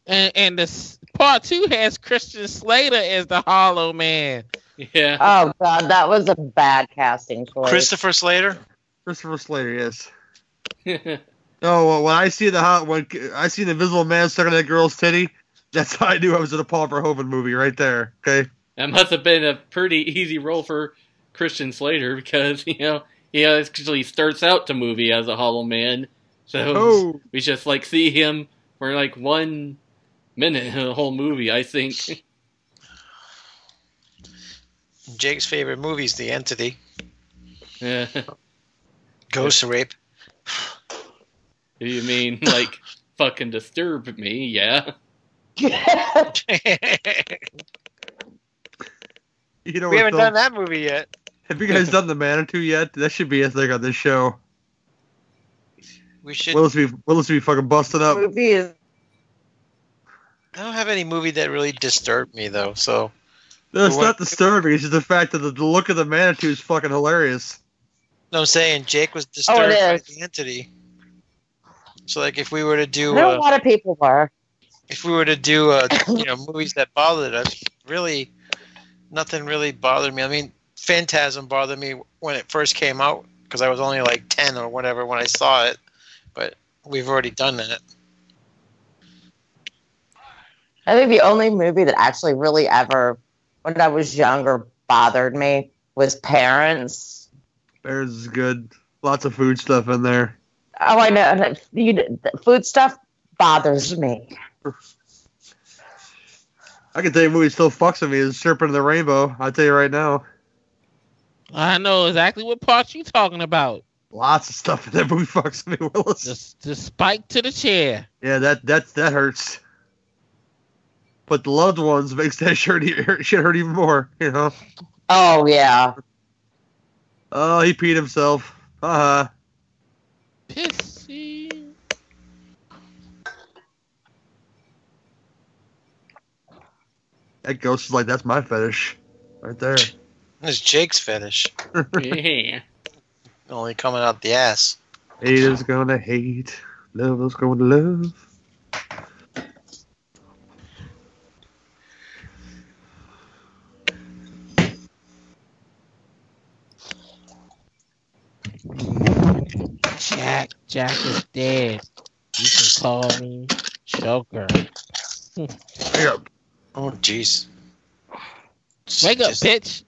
And this part 2 has Christian Slater as the Hollow Man. Yeah. Oh, God, that was a bad casting choice. Christopher Slater? Christopher Slater, yes. Oh, well, when I see the Invisible Man stuck in that girl's titty, that's how I knew I was in a Paul Verhoeven movie right there, okay? That must have been a pretty easy role for Christian Slater because, he actually starts out the movie as a Hollow Man. So we just, see him for, 1 minute in the whole movie, I think. Jake's favorite movie is The Entity. Yeah. Ghost Rape. You mean fucking disturb me, yeah. You know, we haven't done that movie yet. Have you guys done The Manitou yet? That should be a thing on this show. We should. Willis be fucking busting up. I don't have any movie that really disturbed me though. So no, it's not disturbing. It's just the fact that the look of the Manitou is fucking hilarious. No, I'm saying Jake was disturbed by the entity. So like, if we were to do, a lot of people were. If we were to do, movies that bothered us, really, nothing really bothered me. I mean, Phantasm bothered me when it first came out because I was only like 10 or whatever when I saw it. But we've already done that. I think the only movie that actually really ever, when I was younger, bothered me was Parents. Parents is good. Lots of food stuff in there. Oh, I know. Food stuff bothers me. I can tell you a movie that still fucks with me is Serpent in the Rainbow. I'll tell you right now. I know exactly what part you're talking about. Lots of stuff in that movie fucks with me, Willis. The spike to the chair. Yeah, that hurts. But The Loved Ones makes that shit hurt even more, you know? Oh, yeah. Oh, he peed himself. Uh-huh. Pissy. That ghost is like, that's my fetish. Right there. That's Jake's fetish. Yeah. Only coming out the ass. Hate is going to hate. Love is going to love. Jack is dead. You can call me Joker. Wake up. Oh, jeez. Wake up, bitch.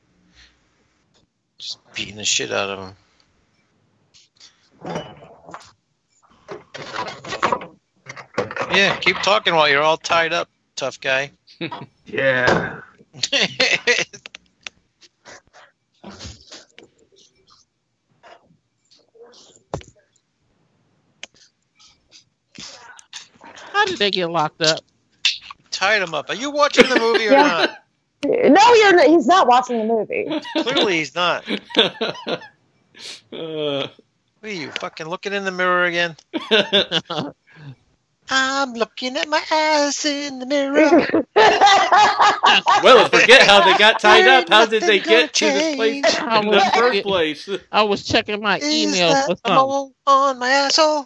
Just beating the shit out of him. Yeah, keep talking while you're all tied up, tough guy. Yeah. How did they get locked up? Tied him up. Are you watching the movie or not? No, you're not. He's not watching the movie. Clearly, he's not. What are you, fucking looking in the mirror again? I'm looking at my eyes in the mirror. Well, forget how they got tied up. How did they get to this place in the first place? I was checking my email for something. Mole on my asshole.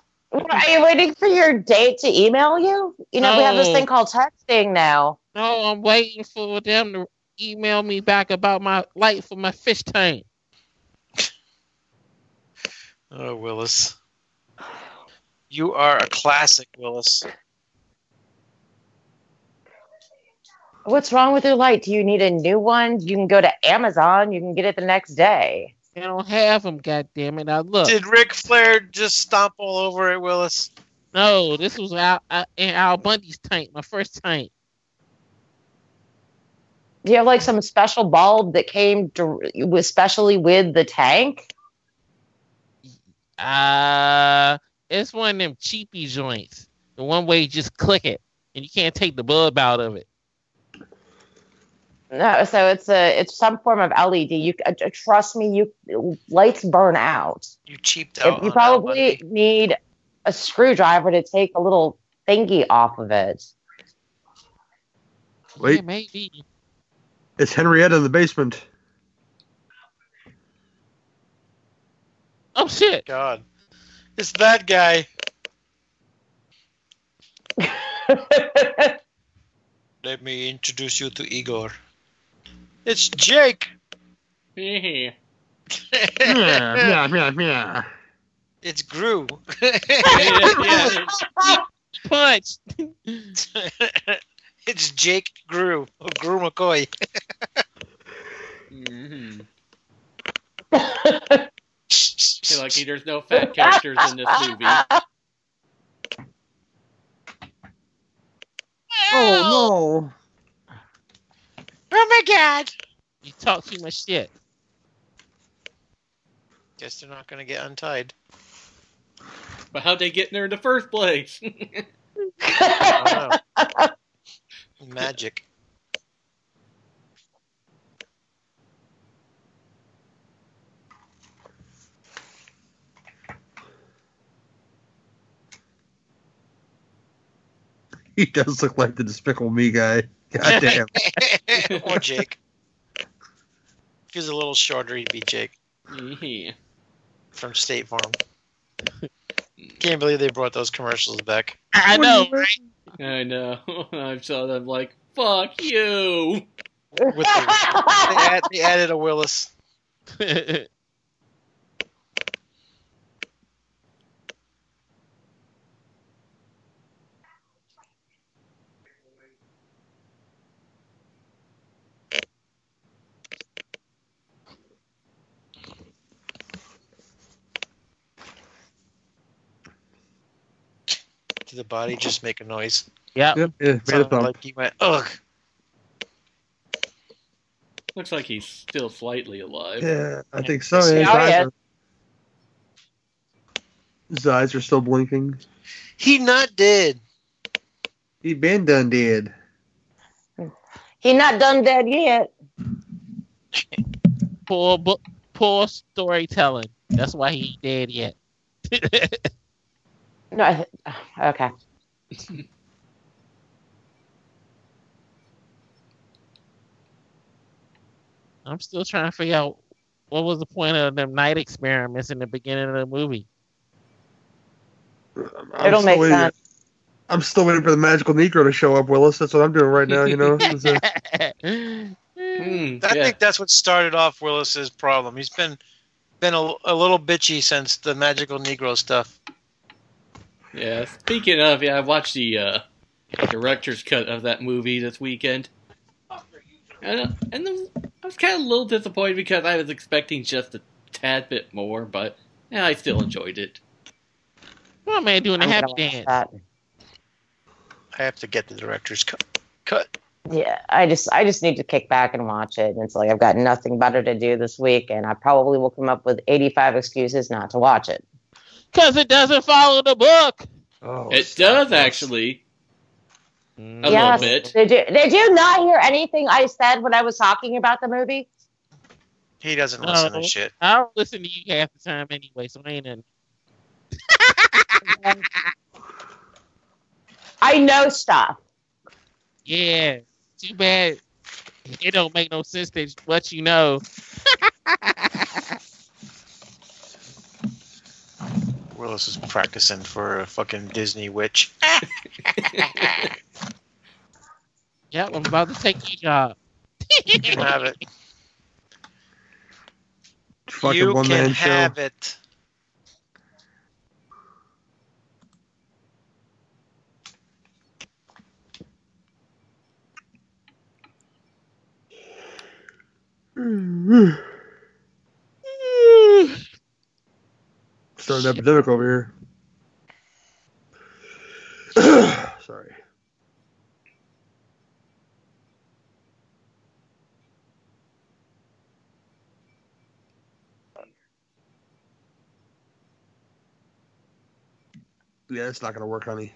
Are you waiting for your date to email you? You know, we have this thing called texting now. No, I'm waiting for them to email me back about my light for my fish tank. Oh, Willis. You are a classic, Willis. What's wrong with your light? Do you need a new one? You can go to Amazon. You can get it the next day. I don't have them, goddammit. Now look. Did Ric Flair just stomp all over it, Willis? No, this was in Al Bundy's tank, my first tank. Do you have like some special bulb that came especially with the tank? It's one of them cheapy joints. The one way you just click it, and you can't take the bulb out of it. No, so it's some form of LED. You trust me, you lights burn out. You cheaped out. You probably need a screwdriver to take a little thingy off of it. Wait, yeah, maybe it's Henrietta in the basement. Oh shit! God, it's that guy. Let me introduce you to Igor. It's Jake. It's Gru. Punch. It's Jake Gru. Or Gru McCoy. You're lucky there's no fat characters in this movie. Oh no. Oh my god. You talk too much shit. Guess they're not gonna get untied. But how'd they get in there in the first place? Wow. Magic. He does look like the Despicable Me guy. Goddamn. Or Jake. If he was a little shorter, he'd be Jake. Mm-hmm. From State Farm. Can't believe they brought those commercials back. I know, right? I know. I saw them like, fuck you. With they added a Willis. The body just make a noise. Yeah, it sounded like he went ugh. Looks like he's still slightly alive. Yeah, I think so. His eyes are still blinking. He not dead. He been done dead. He not done dead yet. Poor storytelling. That's why he ain't dead yet. No, okay. I'm still trying to figure out what was the point of them night experiments in the beginning of the movie. It'll make sense. I'm still waiting for the magical Negro to show up, Willis. That's what I'm doing right now, you know? I think that's what started off Willis's problem. He's been a little bitchy since the magical Negro stuff. Yeah, speaking of, I watched the director's cut of that movie this weekend. And I was kind of a little disappointed because I was expecting just a tad bit more, but I still enjoyed it. Well, man, doing a happy dance. I have to get the director's cut. Yeah, I just need to kick back and watch it. It's like I've got nothing better to do this week, and I probably will come up with 85 excuses not to watch it. Because it doesn't follow the book. Oh, it does, actually. A little bit. Did you not hear anything I said when I was talking about the movie? He doesn't listen to shit. I don't listen to you half the time anyway, so I ain't in. I know stuff. Yeah. Too bad. It don't make no sense to what you know. Willis is practicing for a fucking Disney witch. Yeah, I'm about to take your job. You can have it. You can have it. Starting an epidemic over here. Sorry. Yeah, it's not going to work, honey.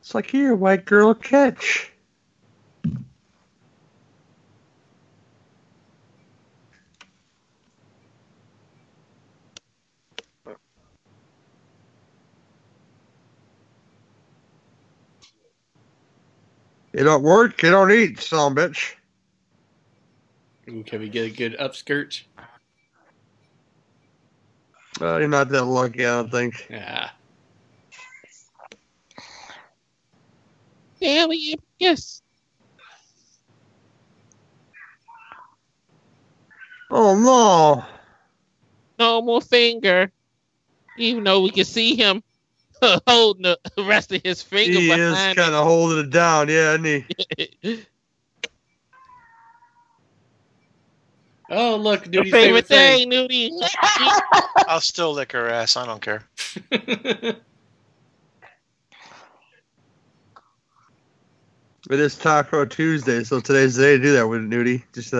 It's like, here, white girl, catch. You don't work, you don't eat, son of a bitch. Ooh, can we get a good upskirt? You're not that lucky, I don't think. Yeah. Damn it, yes. Oh, no. No more finger. Even though we can see him. Holding the rest of his finger behind him. He is kind of holding it down, yeah, isn't he? Oh, look, Nudie's favorite thing. Nudie. I'll still lick her ass. I don't care. It is Taco Tuesday, so today's the day to do that with Nudie. Just.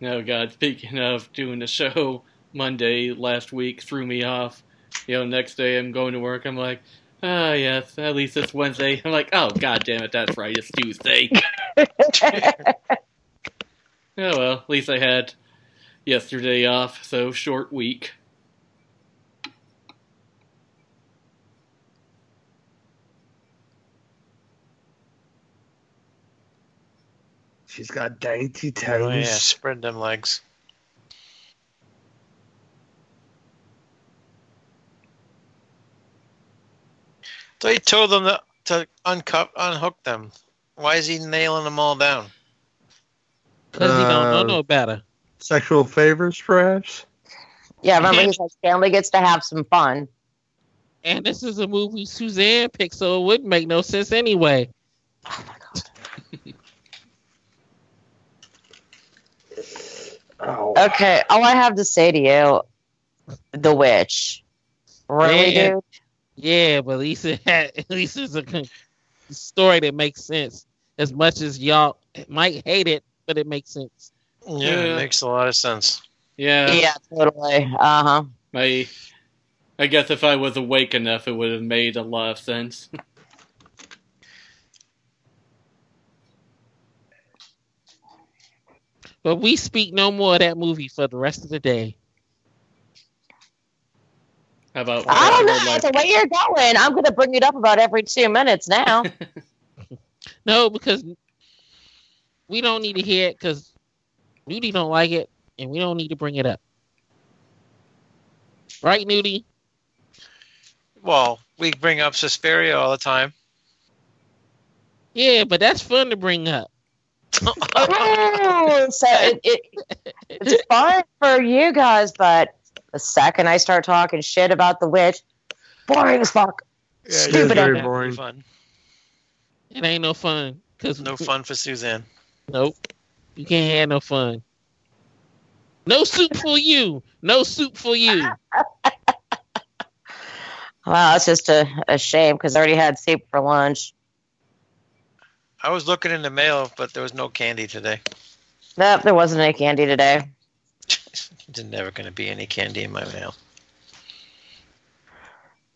No, God, speaking of doing the show, Monday last week threw me off. You know, next day I'm going to work. I'm like, oh, yes, at least it's Wednesday. I'm like, oh, God damn it, that's right, it's Tuesday. Oh, well, at least I had yesterday off, so short week. She's got dainty toes. Oh, yeah, spread them legs. So he told them to unhook them. Why is he nailing them all down? Because he don't know better. Sexual favors, perhaps? Yeah, remember, he's like, Stanley gets to have some fun. And this is a movie Suzanne picked, so it wouldn't make no sense anyway. Oh, my God. Oh. Okay, all I have to say to you, The Witch. Really, dude? Yeah, but at least it's a story that makes sense. As much as y'all might hate it, but it makes sense. Yeah, it makes a lot of sense. Yeah. Yeah, totally. Uh-huh. I guess if I was awake enough, it would have made a lot of sense. But we speak no more of that movie for the rest of the day. How about I don't know. Like, the way you're going, I'm going to bring it up about every 2 minutes now. No, because we don't need to hear it because Nudie don't like it, and we don't need to bring it up. Right, Nudie? Well, we bring up Suspiria all the time. Yeah, but that's fun to bring up. Oh, so it's fun for you guys, but the second I start talking shit about The Witch, boring as fuck. Yeah, stupid. Very boring. Fun. It ain't no fun. No fun for Suzanne. Nope. You can't have no fun. No soup for you. No soup for you. Wow, it's just a shame because I already had soup for lunch. I was looking in the mail, but there was no candy today. Nope, there wasn't any candy today. There's never going to be any candy in my mail.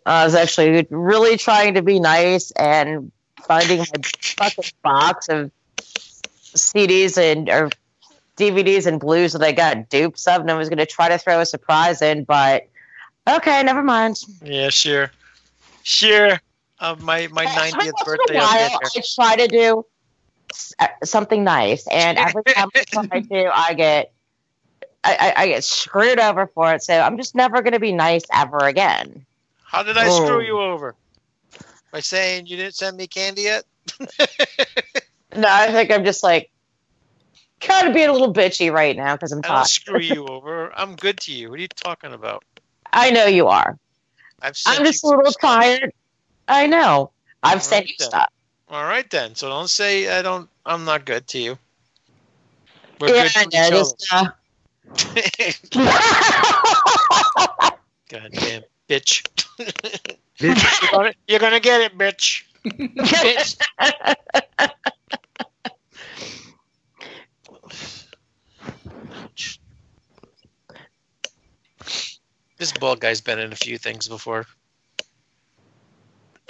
I was actually really trying to be nice and finding my fucking box of CDs and or DVDs and blues that I got dupes of, and I was going to try to throw a surprise in, but okay, never mind. Yeah, sure. Sure. My 90th birthday. I try to do something nice, and every time I do, I get screwed over for it. So I'm just never going to be nice ever again. How did I screw you over? By saying you didn't send me candy yet? No, I think I'm just like kind of being a little bitchy right now because I'm tired. I'll screw you over. I'm good to you. What are you talking about? I know you are. I'm just a little tired. I know. I've said you stuff. All right then. So don't say I'm not good to you. We're good to each other. Goddamn bitch. You're gonna get it, bitch. Bitch. This bald guy's been in a few things before.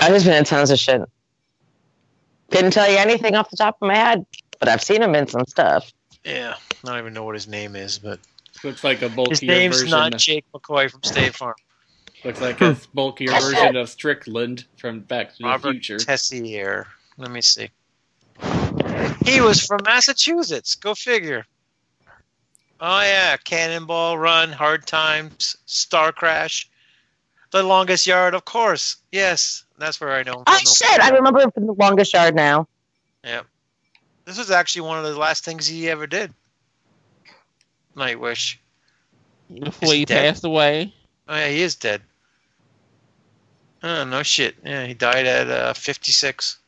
I've just been in tons of shit. Couldn't tell you anything off the top of my head, but I've seen him in some stuff. Yeah, I don't even know what his name is, but looks like a bulkier version. His name's not Jake McCoy from State Farm. Looks like a bulkier version of Strickland from Back to the Future. Robert Tessier. Let me see. He was from Massachusetts. Go figure. Oh yeah, Cannonball Run, Hard Times, Star Crash, The Longest Yard, of course. Yes, that's where I know him from. Oh shit! I remember him from The Longest Yard now. Yeah. This was actually one of the last things he ever did. Nightwish. Before he passed away. Oh, yeah, he is dead. Oh, no shit. Yeah, he died at 56.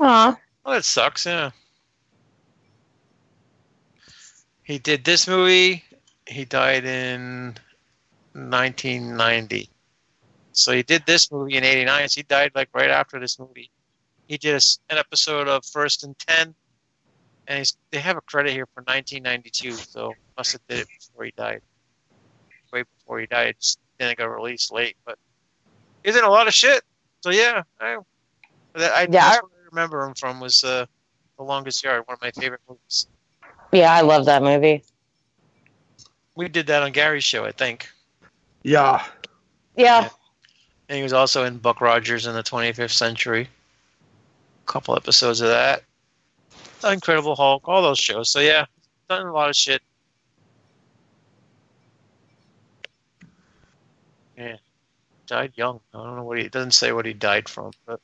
Aw. Well, that sucks, yeah. He did this movie. He died in 1990. So he did this movie in 89. So he died like right after this movie. He did an episode of First and 10, and they have a credit here for 1992, so must have did it before he died. way before he died. Just didn't go released late, but he's in a lot of shit. So yeah, that's what I remember him from was The Longest Yard, one of my favorite movies. Yeah, I love that movie. We did that on Gary's show, I think. Yeah. And he was also in Buck Rogers in the 25th Century. A couple episodes of that. The Incredible Hulk, all those shows. So yeah, done a lot of shit. Yeah. Died young. I don't know what he doesn't say what he died from, but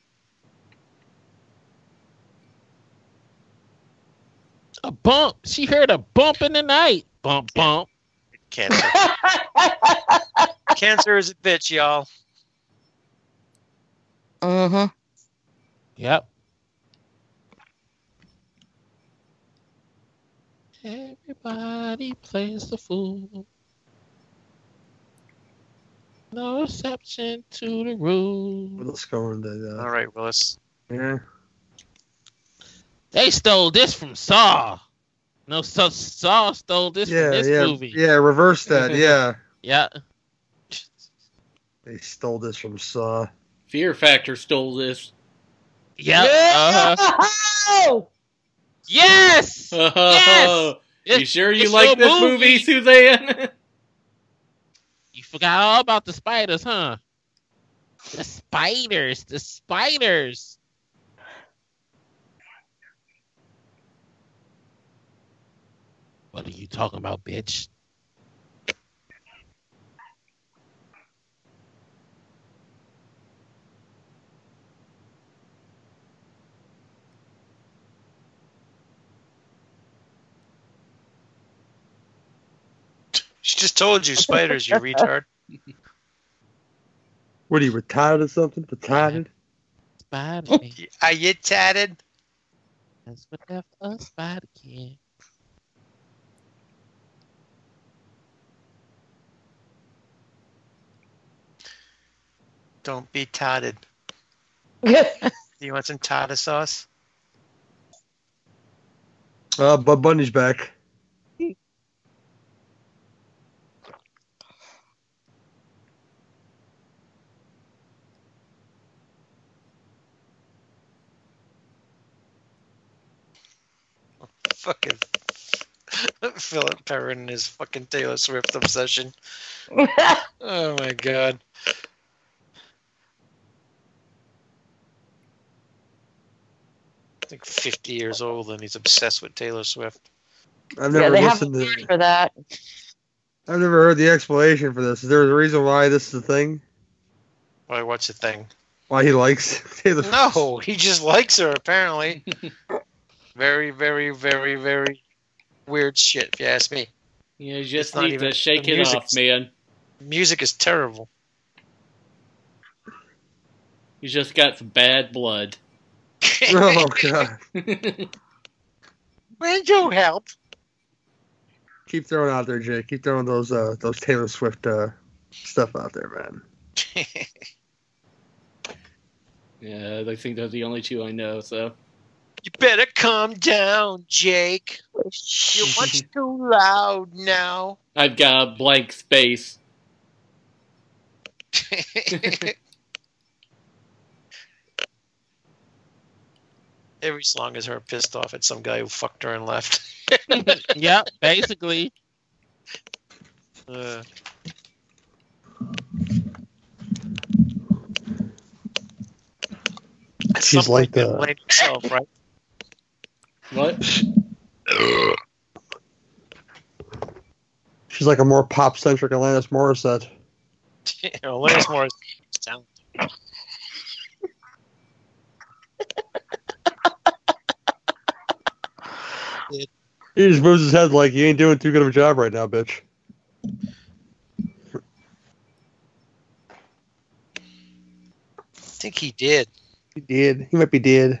a bump. She heard a bump in the night. Bump, bump. Cancer. Cancer is a bitch, y'all. Uh-huh. Yep. Everybody plays the fool. No exception to the rule. Let's go on that. All right, Willis. Yeah. They stole this from Saw. No, Saw stole this from this movie. Yeah, reverse that, yeah. Yeah. They stole this from Saw. Fear Factor stole this. Yep. Yeah. Uh-huh. Yes! Yes! You sure you like this movie, Suzanne? You forgot all about the spiders, huh? The spiders. What are you talking about, bitch? She just told you spiders, you retard. What are you, retired or something? Retired? Spider. Are you tatted? That's what that for us, spider kid. Don't be tatted. Do you want some tartar sauce? Bud Bunny's back. Fucking Philip Perrin and his fucking Taylor Swift obsession. Oh my god. I think 50 years old and he's obsessed with Taylor Swift. I've never listened to it for that. I've never heard the explanation for this. Is there a reason why this is a thing? Why? What's the thing? Why he likes Taylor Swift? No, he just likes her apparently. Very, very, very, very weird shit, if you ask me. You just need to shake it off, man. Music is terrible. You just got some bad blood. Oh, God. Where'd you help? Keep throwing out there, Jay. Keep throwing those Taylor Swift stuff out there, man. Yeah, I think they're the only two I know, so... You better calm down, Jake. You're much too loud now. I've got a blank space. Every song is her pissed off at some guy who fucked her and left. Yeah, basically. She's like that. Blame yourself, right? What? She's like a more pop-centric Alanis Morissette. Yeah, Alanis Morissette is talented. He just moves his head like, you ain't doing too good of a job right now, bitch. I think he did. He did. He might be dead.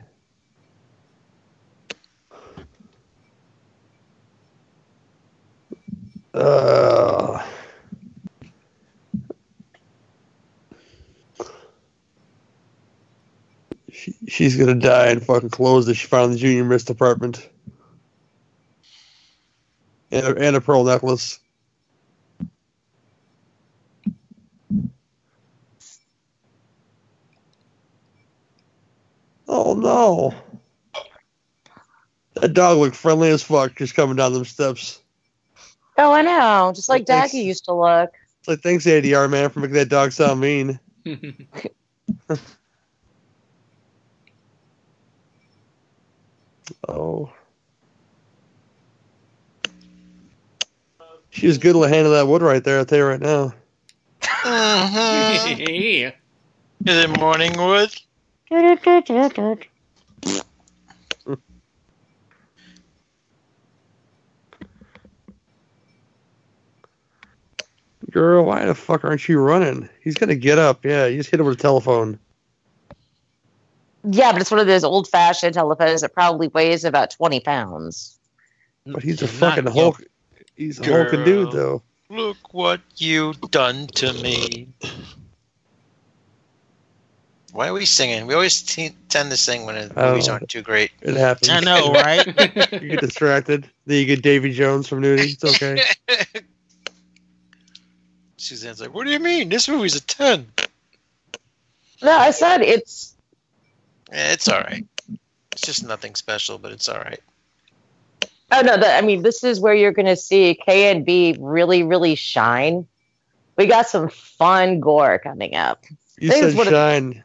She's gonna die in fucking clothes that she found in the Junior Miss department. And a pearl necklace. no. That dog looked friendly as fuck just coming down them steps. Oh, I know. Just like Daggy used to look. It's like, thanks, ADR, man, for making that dog sound mean. Oh. She was good to handle that wood right there, I'll tell you right now. Is it morning wood? Girl, why the fuck aren't you running? He's going to get up. Yeah, you just hit him with a telephone. Yeah, but it's one of those old-fashioned telephones that probably weighs about 20 pounds. But he's a fucking Hulk. He's a hulking dude, though. Look what you done to me. Why are we singing? We always tend to sing when the movies aren't too great. It happens. I know, right? You get distracted. Then you get Davy Jones from Nudie. It's okay. Suzanne's like, what do you mean? This movie's a 10. No, I said it's... Yeah, it's all right. It's just nothing special, but it's all right. Oh, no, I mean, this is where you're going to see K&B really, really shine. We got some fun gore coming up. You said shine.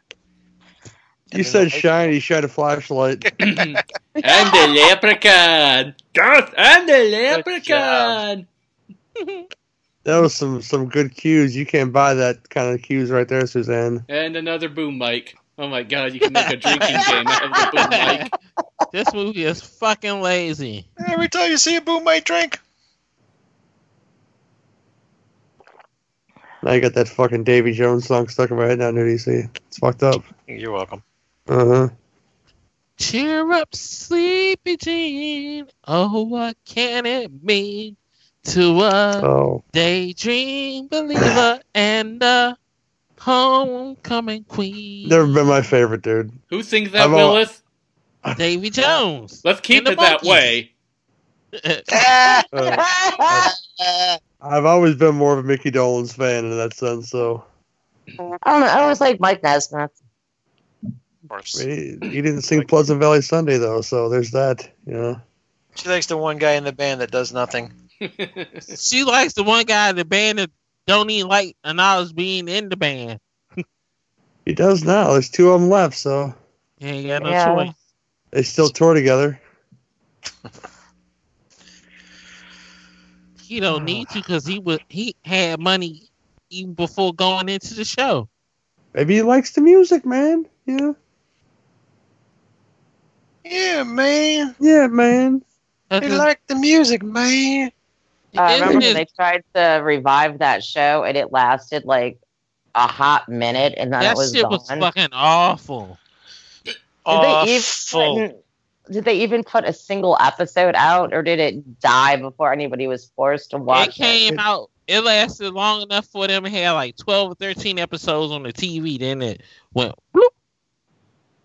You said shine, he shined a flashlight. And the leprechaun. Goth and the leprechaun. That was some good cues. You can't buy that kind of cues right there, Suzanne. And another boom mic. Oh my god, you can make a drinking game out of the boom mic. This movie is fucking lazy. Every time you see a boom mic, drink. Now you got that fucking Davy Jones song stuck in my head now, NuDC. It's fucked up. You're welcome. Uh-huh. Cheer up, Sleepy Jean. Oh, what can it mean? To a daydream believer and a homecoming queen. Never been my favorite, dude. Who sings that, Willis? Davy Jones. Let's keep it that way. I've always been more of a Mickey Dolenz fan in that sense, so. I don't know. I always liked Mike Nesmith. He didn't sing Pleasant Valley Sunday, though, so there's that. You know. She likes the one guy in the band that does nothing. She likes the one guy in the band that don't even like acknowledge being in the band. He does now. There's two of them left, so. Yeah, you got no choice. They still tour together. He don't need you because he had money even before going into the show. Maybe he likes the music, man. Yeah. Yeah, man. Yeah, man. He liked the music, man. I remember when they tried to revive that show, and it lasted like a hot minute, and then it was gone. That shit was fucking awful. Did they even put a single episode out, or did it die before anybody was forced to watch it? It came out. It lasted long enough for them to have like 12 or 13 episodes on the TV, then it went bloop.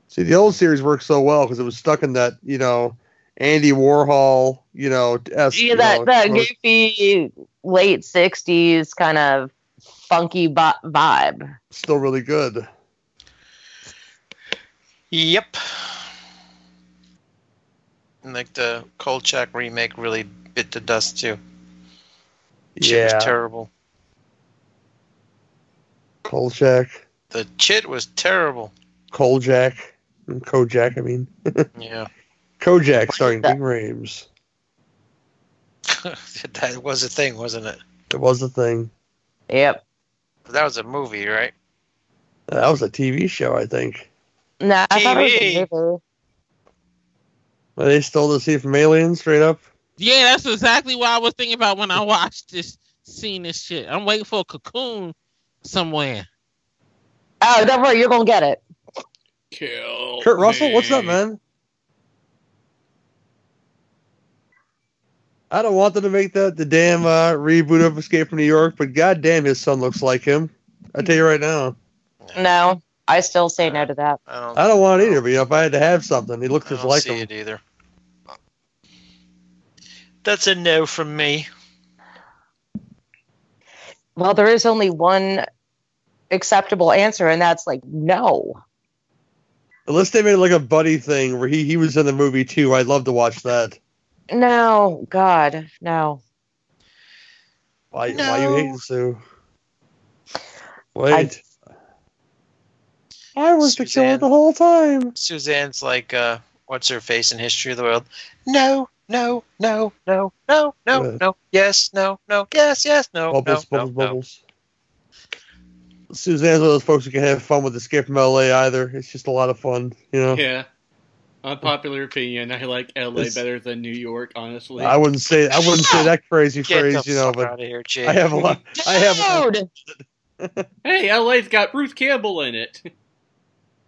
See, the old series worked so well because it was stuck in that, you know, Andy Warhol, you know, that goofy late 60s kind of funky vibe. Still really good. Yep. And like the Kolchak remake really bit the dust too. It was terrible. Kolchak. The chit was terrible. Kojak, I mean. Yeah. Kojak starring Ving Rhames. That was a thing, wasn't it? It was a thing. Yep. That was a movie, right? That was a TV show, I think. No, I thought it was a movie. They stole the scene from Alien straight up? Yeah, that's exactly what I was thinking about when I watched this shit. I'm waiting for a Cocoon somewhere. Oh, don't worry, you're going to get it. Kill Kurt Russell, me. What's up, man? I don't want them to make the damn reboot of Escape from New York, but goddamn, his son looks like him. I tell you right now. No, I still say no to that. I don't want it either, but you know, if I had to have something, he looks just like him. I don't see it either. That's a no from me. Well, there is only one acceptable answer, and that's like no. Unless they made like a buddy thing where he was in the movie too. I'd love to watch that. No, God, no. Why you hating Sue? Wait. I was the killer the whole time. Suzanne's like, what's her face in History of the World? No, no, no, no, no, no, no, yes, no, no, yes, yes, no, bubbles, no, bubbles, no, bubbles. No. Suzanne's one of those folks who can have fun with Escape from L.A. either. It's just a lot of fun, you know? Yeah. Unpopular opinion, I like L.A. better than New York, honestly. I wouldn't say that crazy phrase, you know, but out of here, Jake. I have a lot. Hey, L.A.'s got Bruce Campbell in it.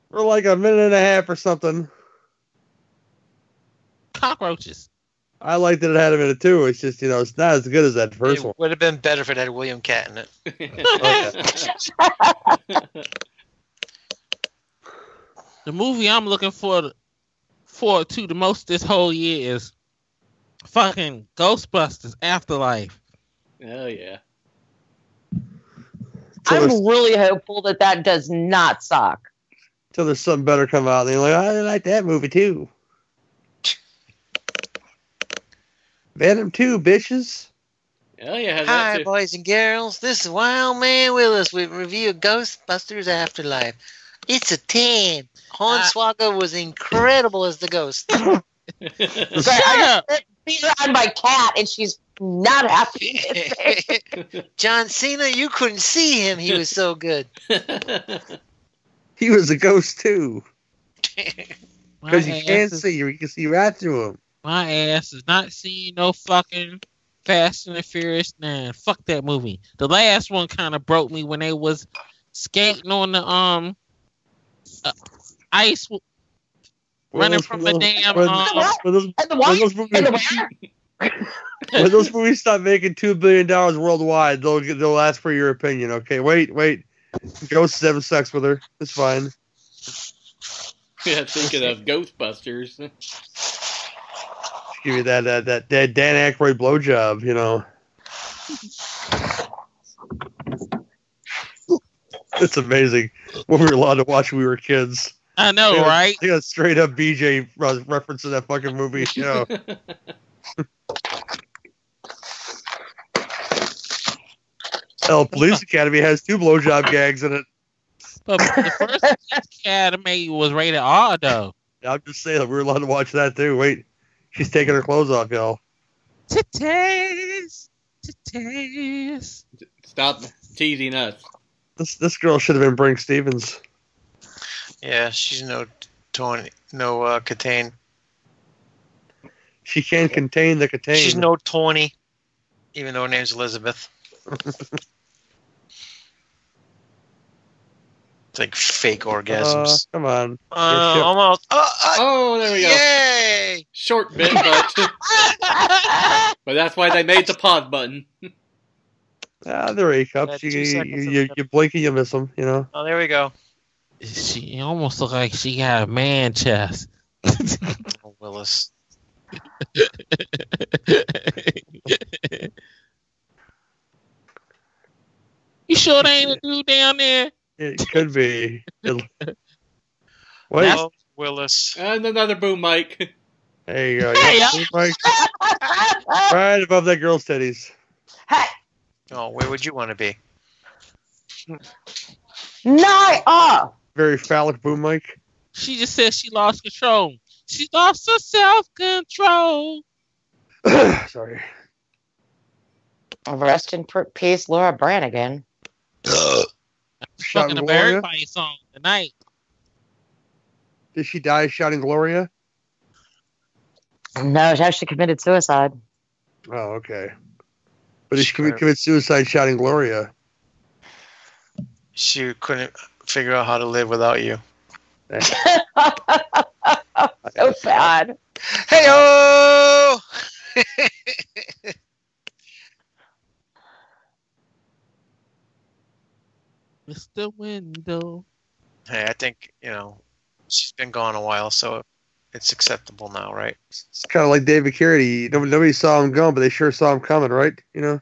For like a minute and a half or something. Cockroaches. I liked that it had him in it too. It's just, you know, it's not as good as that first one. It would have been better if it had William Cat in it. Okay. The movie I'm looking forward to the most this whole year is fucking Ghostbusters Afterlife. Oh, yeah. I'm really hopeful that does not suck. Until there's something better come out. They're like, I like that movie too. Venom 2, bitches. Oh, yeah, hi, boys and girls. This is Wild Man Willis with review Ghostbusters Afterlife. It's a 10. Hornswoggle was incredible as the ghost. Sorry, I just beat on my cat, and she's not happy. John Cena, you couldn't see him. He was so good. He was a ghost, too. Because you can't see him. You can see right through him. My ass is not seeing no fucking Fast and the Furious 9. Fuck that movie. The last one kind of broke me when they was skating on the ice, running from the damn. When those movies stop making $2 billion worldwide, they'll ask for your opinion. Okay, wait. Ghosts having sex with her. It's fine. Yeah, thinking of Ghostbusters. Give you that Dan Aykroyd blowjob, you know. It's amazing what we were allowed to watch when we were kids. I know, right? They got straight up BJ reference to that fucking movie, you know. Hell, Police Academy has 2 blowjob gags in it. But the first Academy was rated R, though. I'm just saying that we were allowed to watch that, too. Wait. She's taking her clothes off, y'all. Titties. Stop teasing us. This girl should have been Brink Stevens. Yeah, she's no Catane. She can't contain the Catane. She's no Tawny, even though her name's Elizabeth. It's like fake orgasms. Come on. Almost. Oh, there we go. Yay! Short bit, but... But that's why they made the pause button. They're A-cups. You blink and you miss them, you know? Oh, there we go. She almost looks like she got a man chest. Oh, Willis. You sure they ain't a dude down there? It could be. What? Willis. And another boom mic. There you go. Yeah. Boom mic. Right above that girl's titties. Hey. Oh, where would you want to be? Very phallic boom mic. She just said she lost control. She lost her self-control. Sorry. Rest in peace, Laura Branigan. Shouting Gloria? Everybody song tonight. Did she die shouting Gloria? No, she actually committed suicide. Oh, okay. But did she commit suicide shouting Gloria? She couldn't figure out how to live without you. So sad. Hey-oh! Mr. Window. Hey, I think, you know, she's been gone a while, so it's acceptable now, right? It's kind of like David Carradine. Nobody saw him going, but they sure saw him coming, right? You know?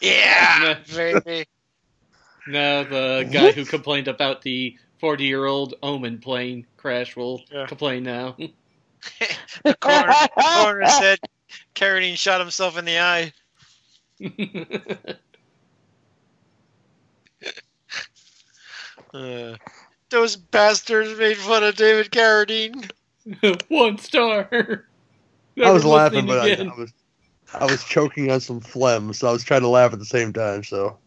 Yeah, baby. No, the guy who complained about the 40-year-old Omen plane crash will complain now. The coroner said Carradine shot himself in the eye. Those bastards made fun of David Carradine. 1 star. Never. I was laughing, but I was choking on some phlegm, so I was trying to laugh at the same time. So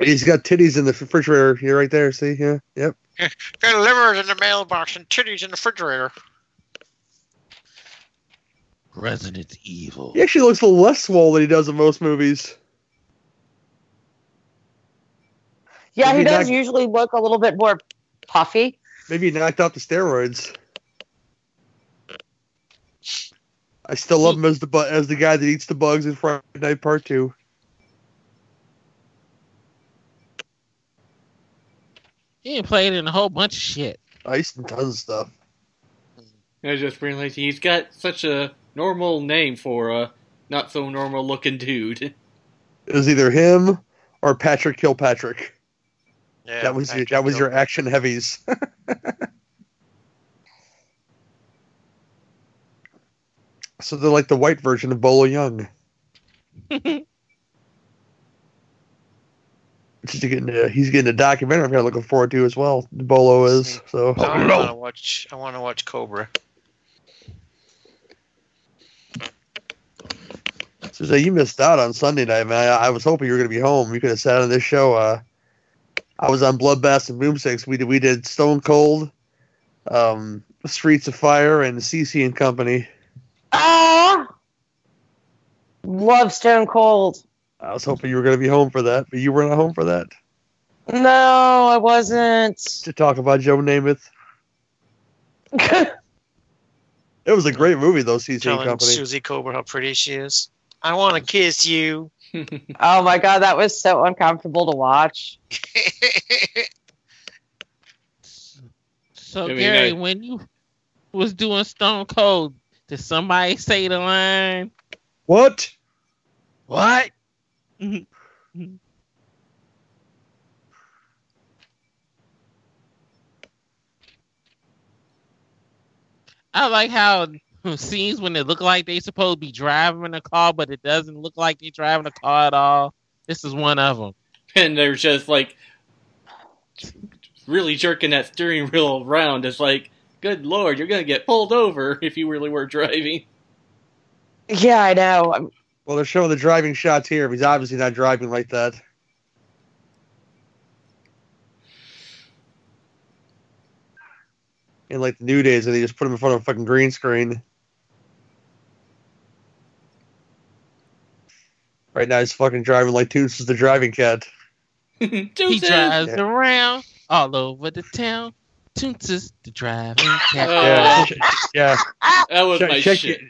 he's got titties in the refrigerator. You're right there. See, yeah, yep. Got livers in the mailbox and titties in the refrigerator. Resident Evil. He actually looks a little less swole than he does in most movies. Yeah, maybe he does usually look a little bit more puffy. Maybe he knocked out the steroids. I still love him as the guy that eats the bugs in Friday Night Part 2. He played in a whole bunch of shit. I used to do tons of stuff. I just realized he's got such a normal name for a not-so-normal-looking dude. It was either him or Patrick Kilpatrick. Yeah, that was your action heavies. So they're like the white version of Bolo Young. He's getting a documentary I'm kind of looking forward to as well. Bolo is. So I want to watch Cobra. So you missed out on Sunday night, man. I was hoping you were going to be home. You could have sat on this show. I was on Bloodbath and Boomsticks. We did Stone Cold, Streets of Fire, and CC and Company. Love Stone Cold. I was hoping you were going to be home for that, but you were not home for that. No, I wasn't. To talk about Joe Namath. It was a great movie, though, CC and Company. Susie Cobra how pretty she is. I want to kiss you. Oh my god, that was so uncomfortable to watch. So Gary, when you was doing Stone Cold, did somebody say the line? What? I like how scenes when it look like they supposed to be driving a car, but it doesn't look like they're driving a car at all. This is one of them. And they're just like really jerking that steering wheel around. It's like, good lord, you're gonna get pulled over if you really were driving. Yeah, I know. Well, they're showing the driving shots here, but he's obviously not driving like that. In like the new days, and they just put him in front of a fucking green screen. Right now, he's fucking driving like Toots is the driving cat. He drives around all over the town. Toots is the driving cat. That was my shit.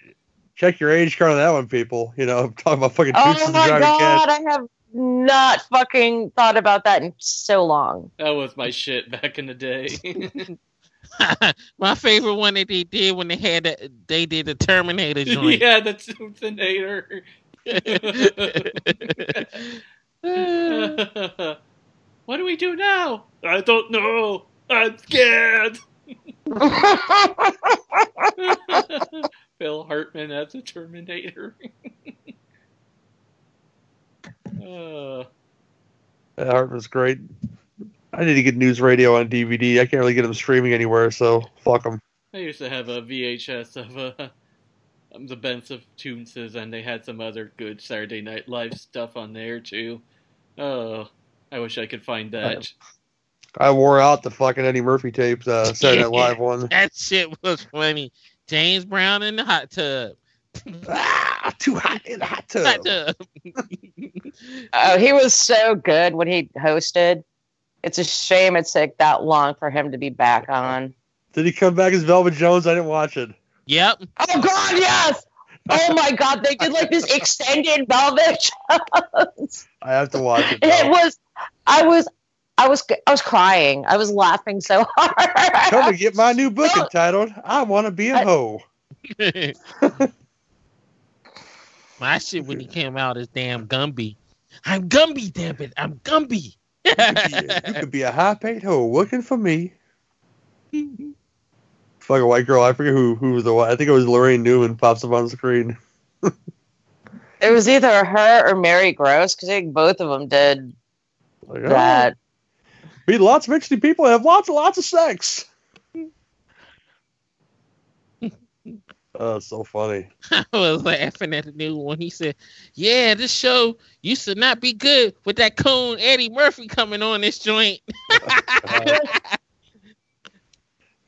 Check your age card on that one, people. You know, I'm talking about fucking Toots is the driving cat. I have not fucking thought about that in so long. That was my shit back in the day. My favorite one that they did when they did the Terminator joint. Yeah, the Terminator. What do we do now? I don't know. I'm scared. Phil Hartman as the Terminator. Hartman's great. I need to get News Radio on DVD. I can't really get them streaming anywhere, so fuck them. I used to have a VHS of the Bents of Toonses, and they had some other good Saturday Night Live stuff on there, too. Oh, I wish I could find that. I wore out the fucking Eddie Murphy tapes, Saturday Night Live one. That shit was funny. James Brown in the hot tub. Too hot in the hot tub. Oh, he was so good when he hosted. It's a shame it's like that long for him to be back on. Did he come back as Velvet Jones? I didn't watch it. Yep. Oh, God, yes! Oh, my God, they did like this extended Velvet Jones. I have to watch it. It was, I was crying. I was laughing so hard. Come and get my new book entitled, I Want to Be a Hoe. My shit when he came out is damn Gumby. I'm Gumby, damn it. I'm Gumby. You could be a high-paid hoe working for me. Fuck a white girl. I forget who was the white. I think it was Lorraine Newman pops up on the screen. It was either her or Mary Gross, because I think both of them did that. Meet lots of interesting people and have lots and lots of sex. Oh, so funny. I was laughing at the new one. He said, yeah, this show used to not be good with that coon Eddie Murphy coming on this joint.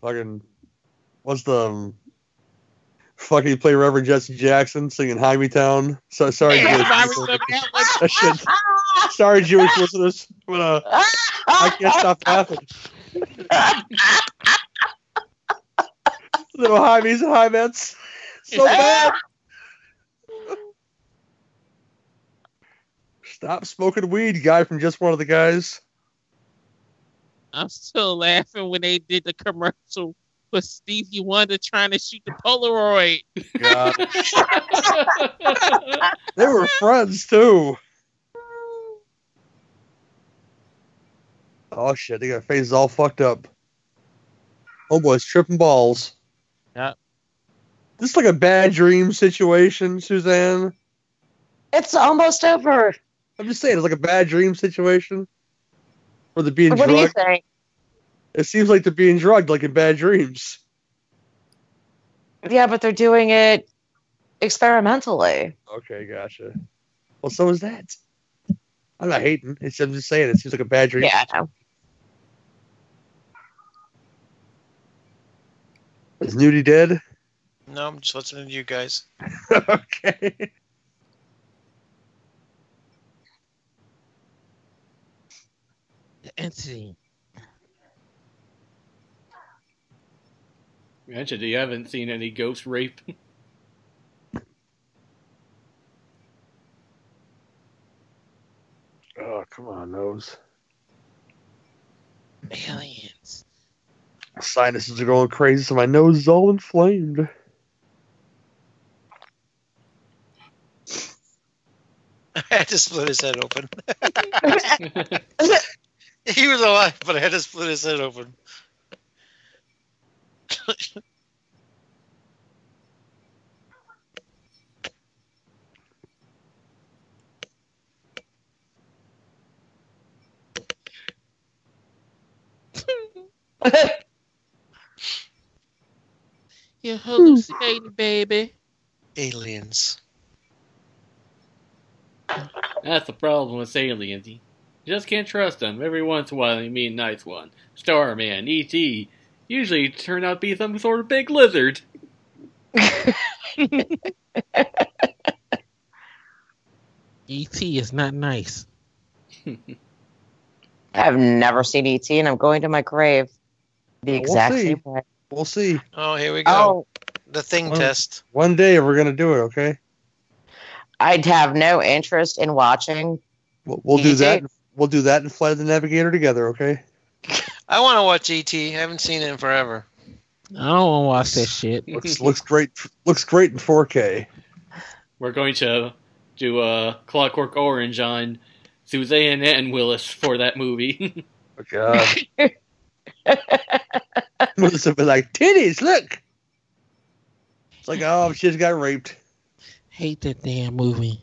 Fucking, what's the fucking play Reverend Jesse Jackson singing Hightown? So, sorry, sorry, Jewish listeners, but I can't stop laughing. Little Jaime's and Jaimettes. So bad. Stop smoking weed, guy from Just One of the Guys. I'm still laughing when they did the commercial with Stevie Wonder trying to shoot the Polaroid. God. They were friends, too. Oh, shit. They got faces all fucked up. Oh, boy, it's tripping balls. Yeah. This is like a bad dream situation, Suzanne. It's almost over. I'm just saying, it's like a bad dream situation. Or they're being drugged. What do you think? It seems like they're being drugged, like in bad dreams. Yeah, but they're doing it experimentally. Okay, gotcha. Well, so is that. I'm not hating. I'm just saying, it seems like a bad dream. Yeah, I know. Is Nudie dead? No, I'm just listening to you guys. Okay. The Entity. Entity, I haven't seen any ghost rape. Oh, come on, those. Aliens. Sinuses are going crazy, so my nose is all inflamed. I had to split his head open. He was alive, but I had to split his head open. You're hallucinating, baby. Aliens. That's the problem with aliens. You just can't trust them. Every once in a while, they mean nice one. Starman, E.T. usually turn out to be some sort of big lizard. E.T. is not nice. I've never seen E.T., and I'm going to my grave the exact same way. We'll see. Oh, here we go. Oh. The thing test. One day we're going to do it, okay? I'd have no interest in watching. We'll do that. We'll do that and Flight of the Navigator together, okay? I want to watch E.T. I haven't seen it in forever. I don't want to watch that shit. Looks great in 4K. We're going to do Clockwork Orange on Suzanne and Willis for that movie. Oh, God. Willis would be like, titties, look. It's like, oh, she just got raped. Hate that damn movie.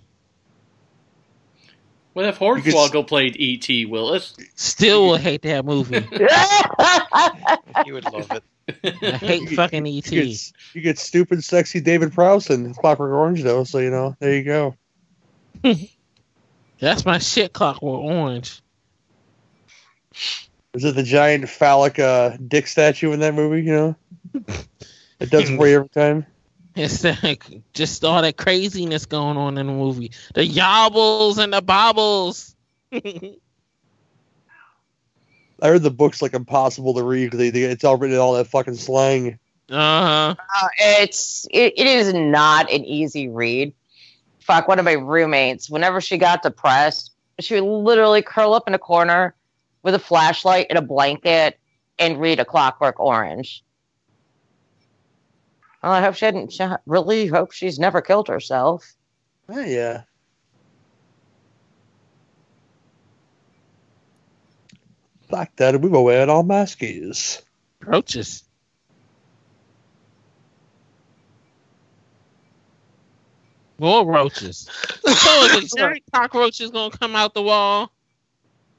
What if Hornswoggle played E.T., Willis? Still would hate that movie. You would love it. I hate fucking E.T. You get stupid, sexy David Prowse in Clockwork Orange, though, so, you know, there you go. That's my shit, Clockwork Orange. Is it the giant phallic dick statue in that movie, you know? It does for you every time. It's like just all that craziness going on in the movie. The yobbles and the bobbles. I heard the book's like impossible to read because it's all written in all that fucking slang. Uh-huh. It is not an easy read. Fuck, one of my roommates, whenever she got depressed, she would literally curl up in a corner with a flashlight and a blanket and read A Clockwork Orange. Well, I hope she didn't. I really hope she's never killed herself. Oh, yeah. like that, and we were wearing our maskies. Roaches. More roaches. So is the giant cockroaches going to come out the wall?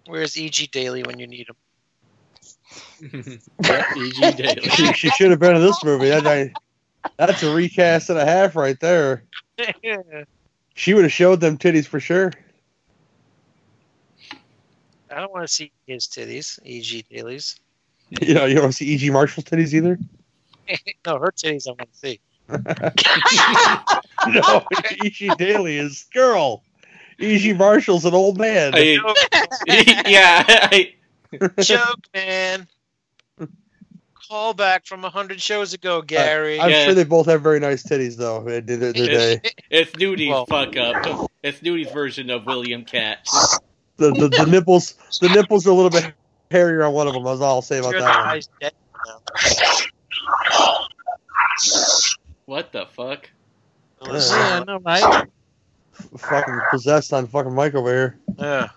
Where's E.G. Daily when you need him? E.G. Daily. She should have been in this movie. That's a recast and a half right there. Yeah. She would have showed them titties for sure. I don't want to see his titties, E.G. Daly's. You know, you don't want to see E.G. Marshall's titties either? No, her titties I want to see. No, E.G. Daly is girl. E.G. Marshall's an old man. Joke, man. Call back from 100 shows ago, Gary. I'm sure they both have very nice titties, though. It's Nudie's fuck up. It's Nudie's version of William Katz. The nipples, are a little bit hairier on one of them. That's all I'll say about that one. What the fuck? Yeah, I know, right? Fucking possessed on fucking Mike over here. Yeah.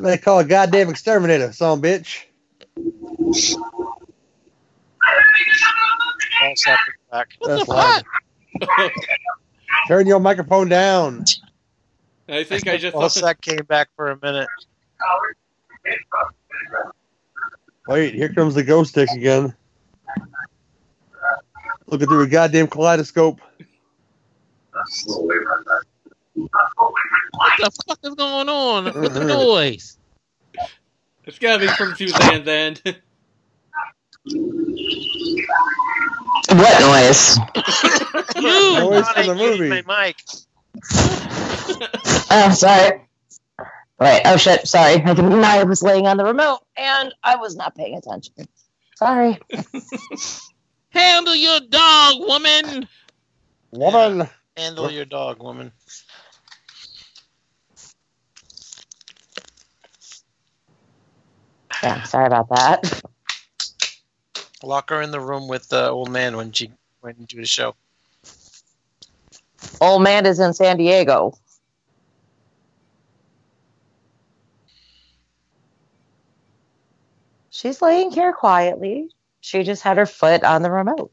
They call a goddamn exterminator, son of a bitch. That's loud. Turn your microphone down. I think I just thought that came back for a minute. Wait, here comes the ghost stick again. Looking through a goddamn kaleidoscope. What the fuck is going on with the noise? It's gotta be from Suzanne's end. What noise? Noise from the movie. My mic. Oh, sorry. Right. Oh, shit. Sorry. I was laying on the remote, and I was not paying attention. Sorry. Handle your dog, woman. Woman. Handle your dog, woman. Yeah, sorry about that. Lock her in the room with the old man when she went and do the show. Old man is in San Diego. She's laying here quietly. She just had her foot on the remote.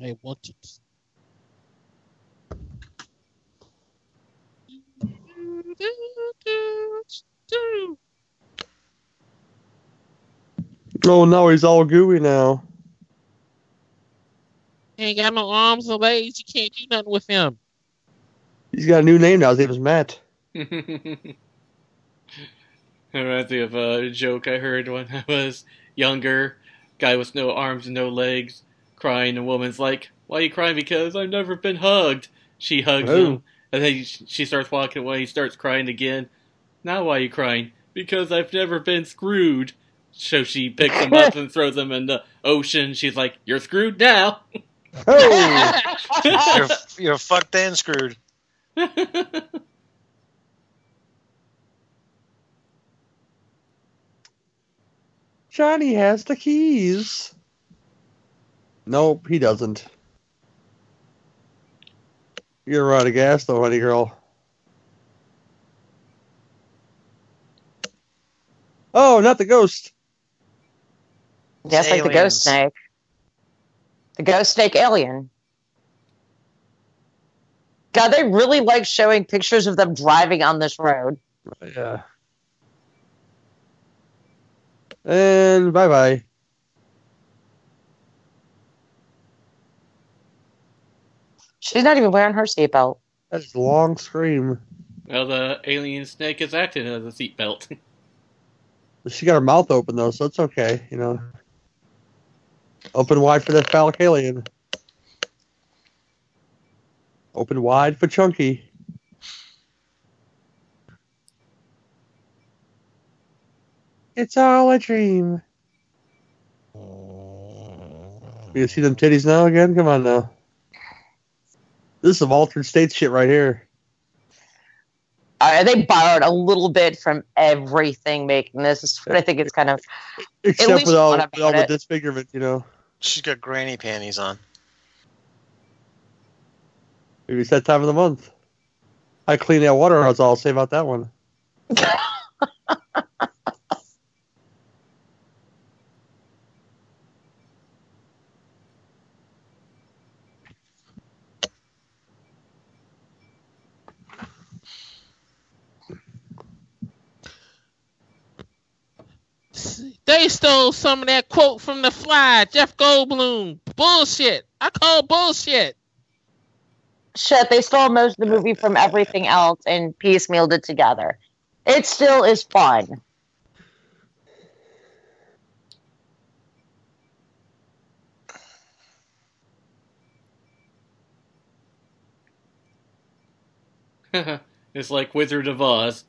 I want it. Oh no, he's all gooey now. He ain't got no arms or legs. You can't do nothing with him. He's got a new name now. His name is Matt. That reminds me of a joke I heard when I was younger. Guy with no arms and no legs. Crying, the woman's like, "Why are you crying?" "Because I've never been hugged." She hugs him, and then she starts walking away. He starts crying again. "Now why are you crying?" "Because I've never been screwed." So she picks him up and throws him in the ocean. She's like, "You're screwed now." Oh, you're fucked and screwed. Johnny has the keys. Nope, he doesn't. You're out of gas, though, honey girl. Oh, not the ghost. Just aliens. Like the ghost snake. The ghost snake alien. God, they really like showing pictures of them driving on this road. Yeah. And bye-bye. She's not even wearing her seatbelt. That's a long scream. Well, the alien snake is acting as a seatbelt. She got her mouth open, though, so it's okay, you know. Open wide for that phallic alien. Open wide for Chunky. It's all a dream. You see them titties now again? Come on now. This is some Altered States shit right here. They borrowed a little bit from everything making this, but I think it's kind of... Except with all the disfigurement, you know. She's got granny panties on. Maybe it's that time of the month. I clean that water hose. I'll save out that one. They stole some of that quote from The Fly, Jeff Goldblum. Bullshit. I call bullshit. Shit, they stole most of the movie from everything else and piecemealed it together. It still is fun. It's like Wizard of Oz.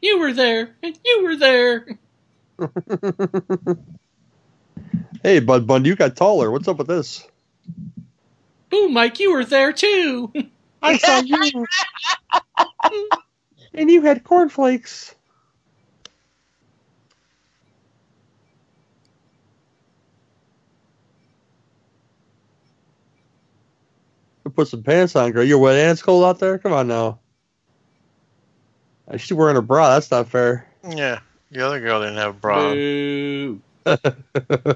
You were there, and you were there. Hey, Bud Bundy, you got taller. What's up with this? Ooh, Mike, you were there too. I saw you. And you had cornflakes. Put some pants on, girl. Your wet aunt's cold out there? Come on now. She's wearing a bra. That's not fair. Yeah. The other girl didn't have a bra.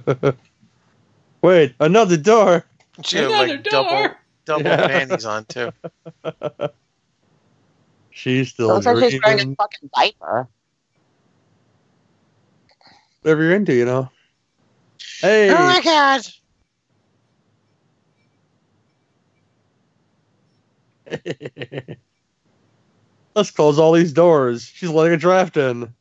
Boo. Wait, another door. She had like double panties on too. She's still. Looks like she's wearing a fucking diaper. Whatever you're into, you know. Hey. Oh my god. Let's close all these doors. She's letting a draft in.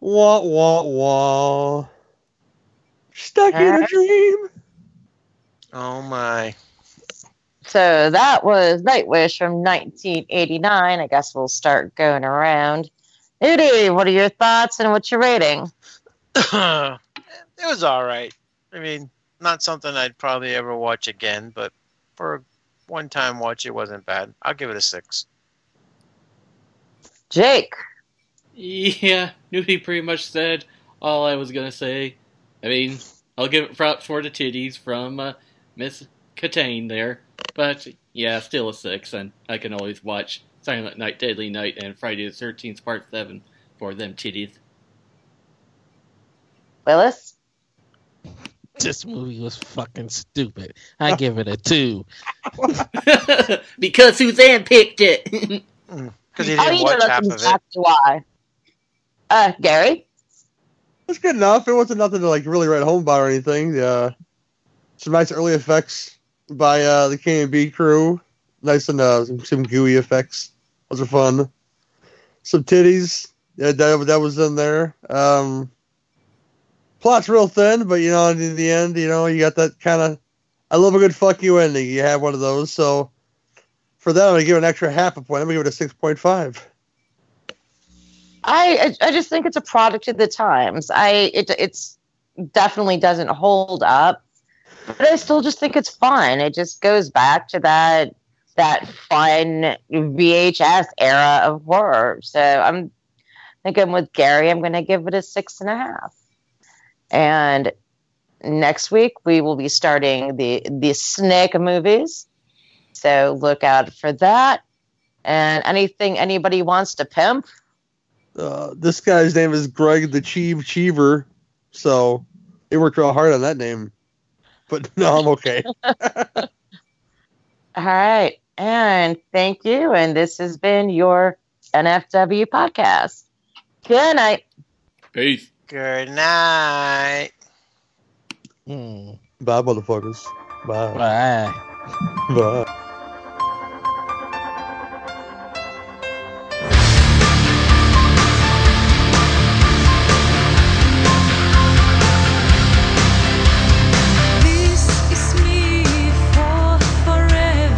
Wah, wah, wah. Stuck in a dream. Oh, my. So that was Nightwish from 1989. I guess we'll start going around. Nudie, what are your thoughts and what's your rating? It was all right. I mean, not something I'd probably ever watch again, but for a one-time watch, it wasn't bad. I'll give it a 6. Jake. Yeah, Nudie pretty much said all I was going to say. I mean, I'll give it props for the titties from Miss Catane there. But, yeah, still a 6, and I can always watch Silent Night, Deadly Night, and Friday the 13th, Part 7 for them titties. Willis? This movie was fucking stupid. I give it a 2. Because Suzanne picked it. Because he didn't watch half of it. Why. Gary? It's good enough. It wasn't nothing to like really write home about or anything. Some nice early effects by the K&B crew. Nice and some gooey effects. Those are fun. Some titties. Yeah, that was in there. Plot's real thin, but you know, in the end, you know, you got that kind of. I love a good fuck you ending. You have one of those, so for that I'm gonna give it an extra half a point. I'm gonna give it a 6.5. I just think it's a product of the times. It's definitely doesn't hold up, but I still just think it's fun. It just goes back to that fun VHS era of horror. So I think I'm with Gary. I'm going to give it a 6.5. And next week we will be starting the Snake movies. So look out for that. And anything anybody wants to pimp. This guy's name is Greg the Cheever, so they worked real hard on that name. But no, I'm okay. All right. And thank you. And this has been your NFW podcast. Good night. Peace. Good night. Bye, motherfuckers. Bye. Bye. Bye. Forever.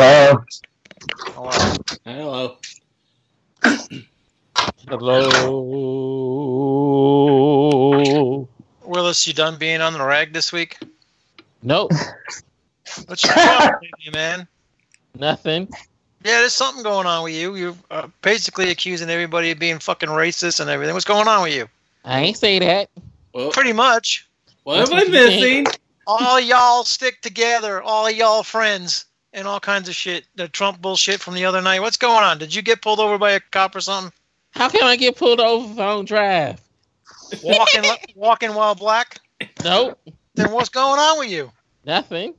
Hello. Hello. Hello. Willis, you done being on the rag this week? Nope. What's your problem, man? Nothing. Yeah, there's something going on with you. You're basically accusing everybody of being fucking racist and everything. What's going on with you? I ain't say that. Well, pretty much. What am I missing? All y'all stick together. All y'all friends and all kinds of shit. The Trump bullshit from the other night. What's going on? Did you get pulled over by a cop or something? How can I get pulled over if I don't drive? Walking while black? Nope. Then what's going on with you? Nothing.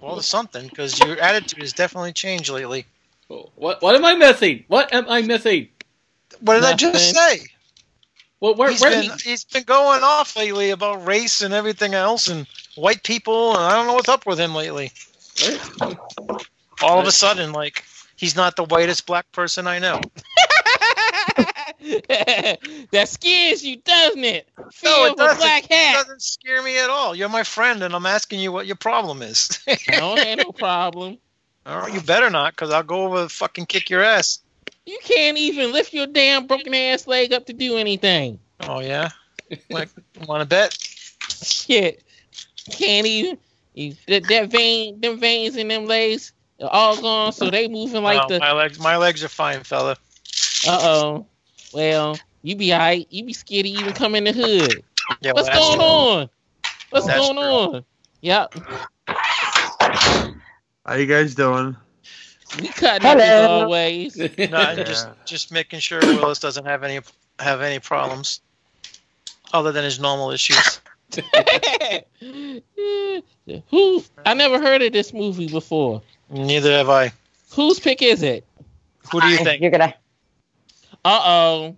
Well, there's something, because your attitude has definitely changed lately. What am I missing? What am I missing? What did Nothing. I just say? Well, he's been going off lately about race and everything else and white people, and I don't know what's up with him lately. All of a sudden, like, he's not the whitest black person I know. That scares you, doesn't it? Fear no, it doesn't. Black hat. It doesn't scare me at all. You're my friend, and I'm asking you what your problem is. I don't have no problem. All right, you better not, because I'll go over and fucking kick your ass. You can't even lift your damn broken ass leg up to do anything. Oh, yeah? Like, want to bet? Shit. Can't even. Them veins in them legs are all gone, so they moving like My legs are fine, fella. Uh-oh. Well, you be all right. You be scared to even come in the hood. Yeah, what's going on? What's going on? Yep. How you guys doing? We cutting it as always. No, I'm just making sure Willis doesn't have any problems other than his normal issues. I never heard of this movie before. Neither have I. Whose pick is it? Who do you think? You're gonna. Uh oh.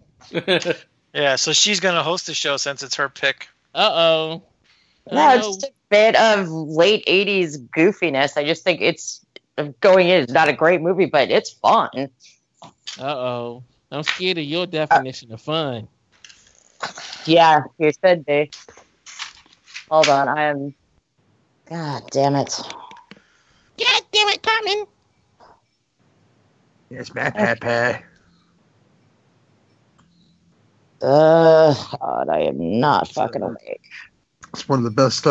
Yeah, so she's gonna host the show since it's her pick. Uh oh. No, it's just a bit of late 80s goofiness. I just think it's going in. It's not a great movie, but it's fun. Uh-oh. I'm scared of your definition of fun. Yeah, you should be. Hold on, I am... God damn it. God damn it, Carmen! Yes, Pat. God, I am not fucking awake. It's one of the best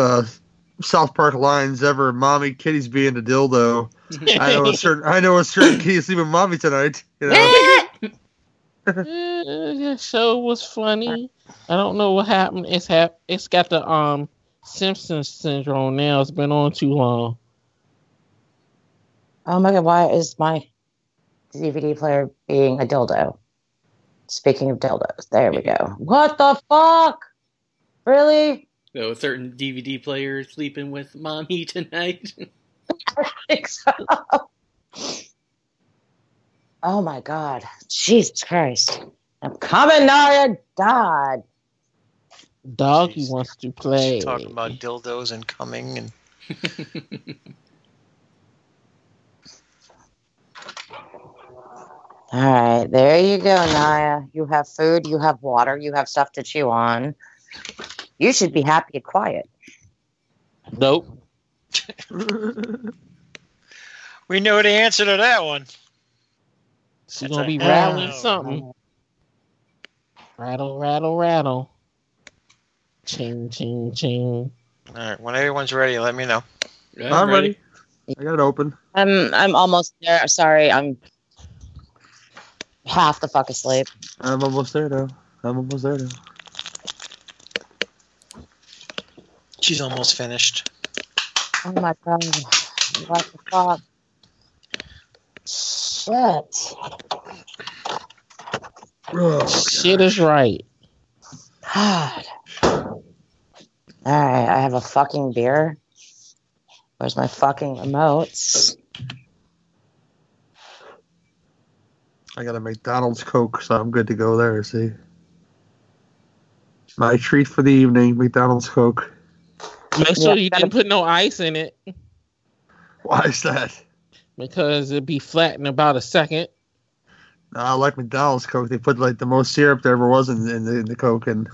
South Park lines ever. Mommy, Kitty's being a dildo. I know a certain Kitty's leaving mommy tonight. You know? That show was funny. I don't know what happened. It's got the Simpsons syndrome now. It's been on too long. Oh my God! Why is my DVD player being a dildo? Speaking of dildos, there we go. What the fuck? Really? So a certain DVD player sleeping with mommy tonight. I think so. Oh my God. Jesus Christ. I'm coming, Naya. God. Doggy wants to play. She's talking about dildos and coming. And all right. There you go, Naya. You have food. You have water. You have stuff to chew on. You should be happy and quiet. Nope. We know the answer to that one. She's going to be rattling something. Rattle, rattle, rattle. Ching, ching, ching. All right. When everyone's ready, let me know. I'm ready. I got it open. I'm almost there. Sorry. I'm half the fuck asleep. I'm almost there, though. She's almost finished. Oh my God. What the fuck? Shit. Oh, shit is right. God. Alright, I have a fucking beer. Where's my fucking remotes? I got a McDonald's Coke, so I'm good to go there, see? My treat for the evening, McDonald's Coke. Make sure you didn't put no ice in it. Why is that? Because it'd be flat in about a second. I like McDonald's Coke. They put like the most syrup there ever was in the Coke, and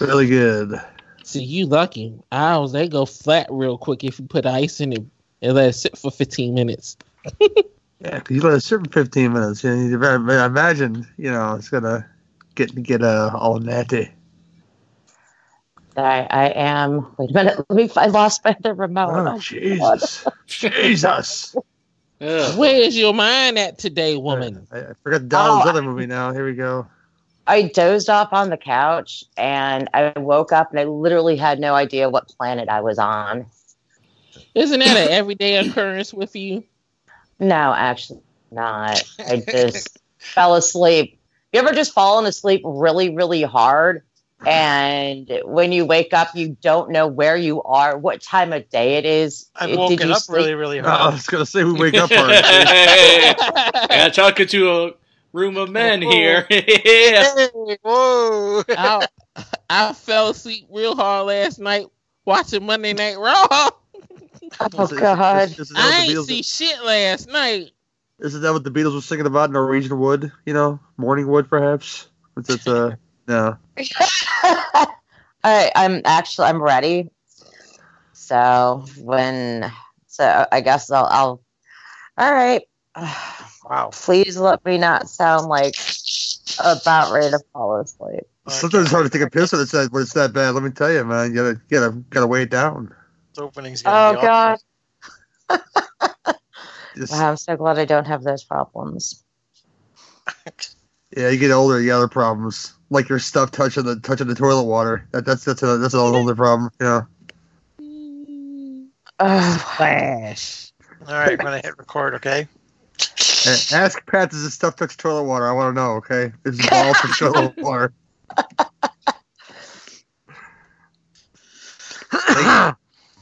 really good. See, you lucky. They go flat real quick if you put ice in it and let it sit for 15 minutes. Yeah, because you let it sit for 15 minutes. And you imagine, you know, it's going to get all natty. I am. Wait a minute. I lost my other remote. Oh, Jesus. Jesus. Where is your mind at today, woman? I forgot Donald's other movie now. Here we go. I dozed off on the couch, and I woke up, and I literally had no idea what planet I was on. Isn't that an everyday occurrence with you? No, actually not. I just fell asleep. You ever just fallen asleep really, really hard? And when you wake up, you don't know where you are, what time of day it is. I've woken up really, really hard. I was going to say we wake up hard. I'm talking to a room of men here. Yeah. Whoa. I fell asleep real hard last night watching Monday Night Raw. Oh, God. I didn't see shit last night. Isn't that what the Beatles were singing about? Norwegian Wood, you know? Morning Wood, perhaps? It's no. I'm ready. So I guess I'll all right. Wow. Please let me not sound like about ready to fall asleep. Sometimes it's hard to take a piss when it's that bad. Let me tell you, man, you gotta weigh it down. This opening's gonna be awful. Oh God. Wow, I'm so glad I don't have those problems. Yeah, you get older, you got other problems. Like your stuff touching the toilet water. That's a whole other problem. Yeah. Flash. All right, I'm gonna hit record. Okay. Ask Pat, does this stuff touch toilet water? I want to know. Okay, this is all for toilet water.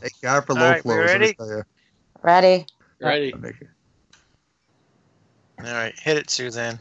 Thank God for low right, flows. Ready. All right, hit it, Suzanne.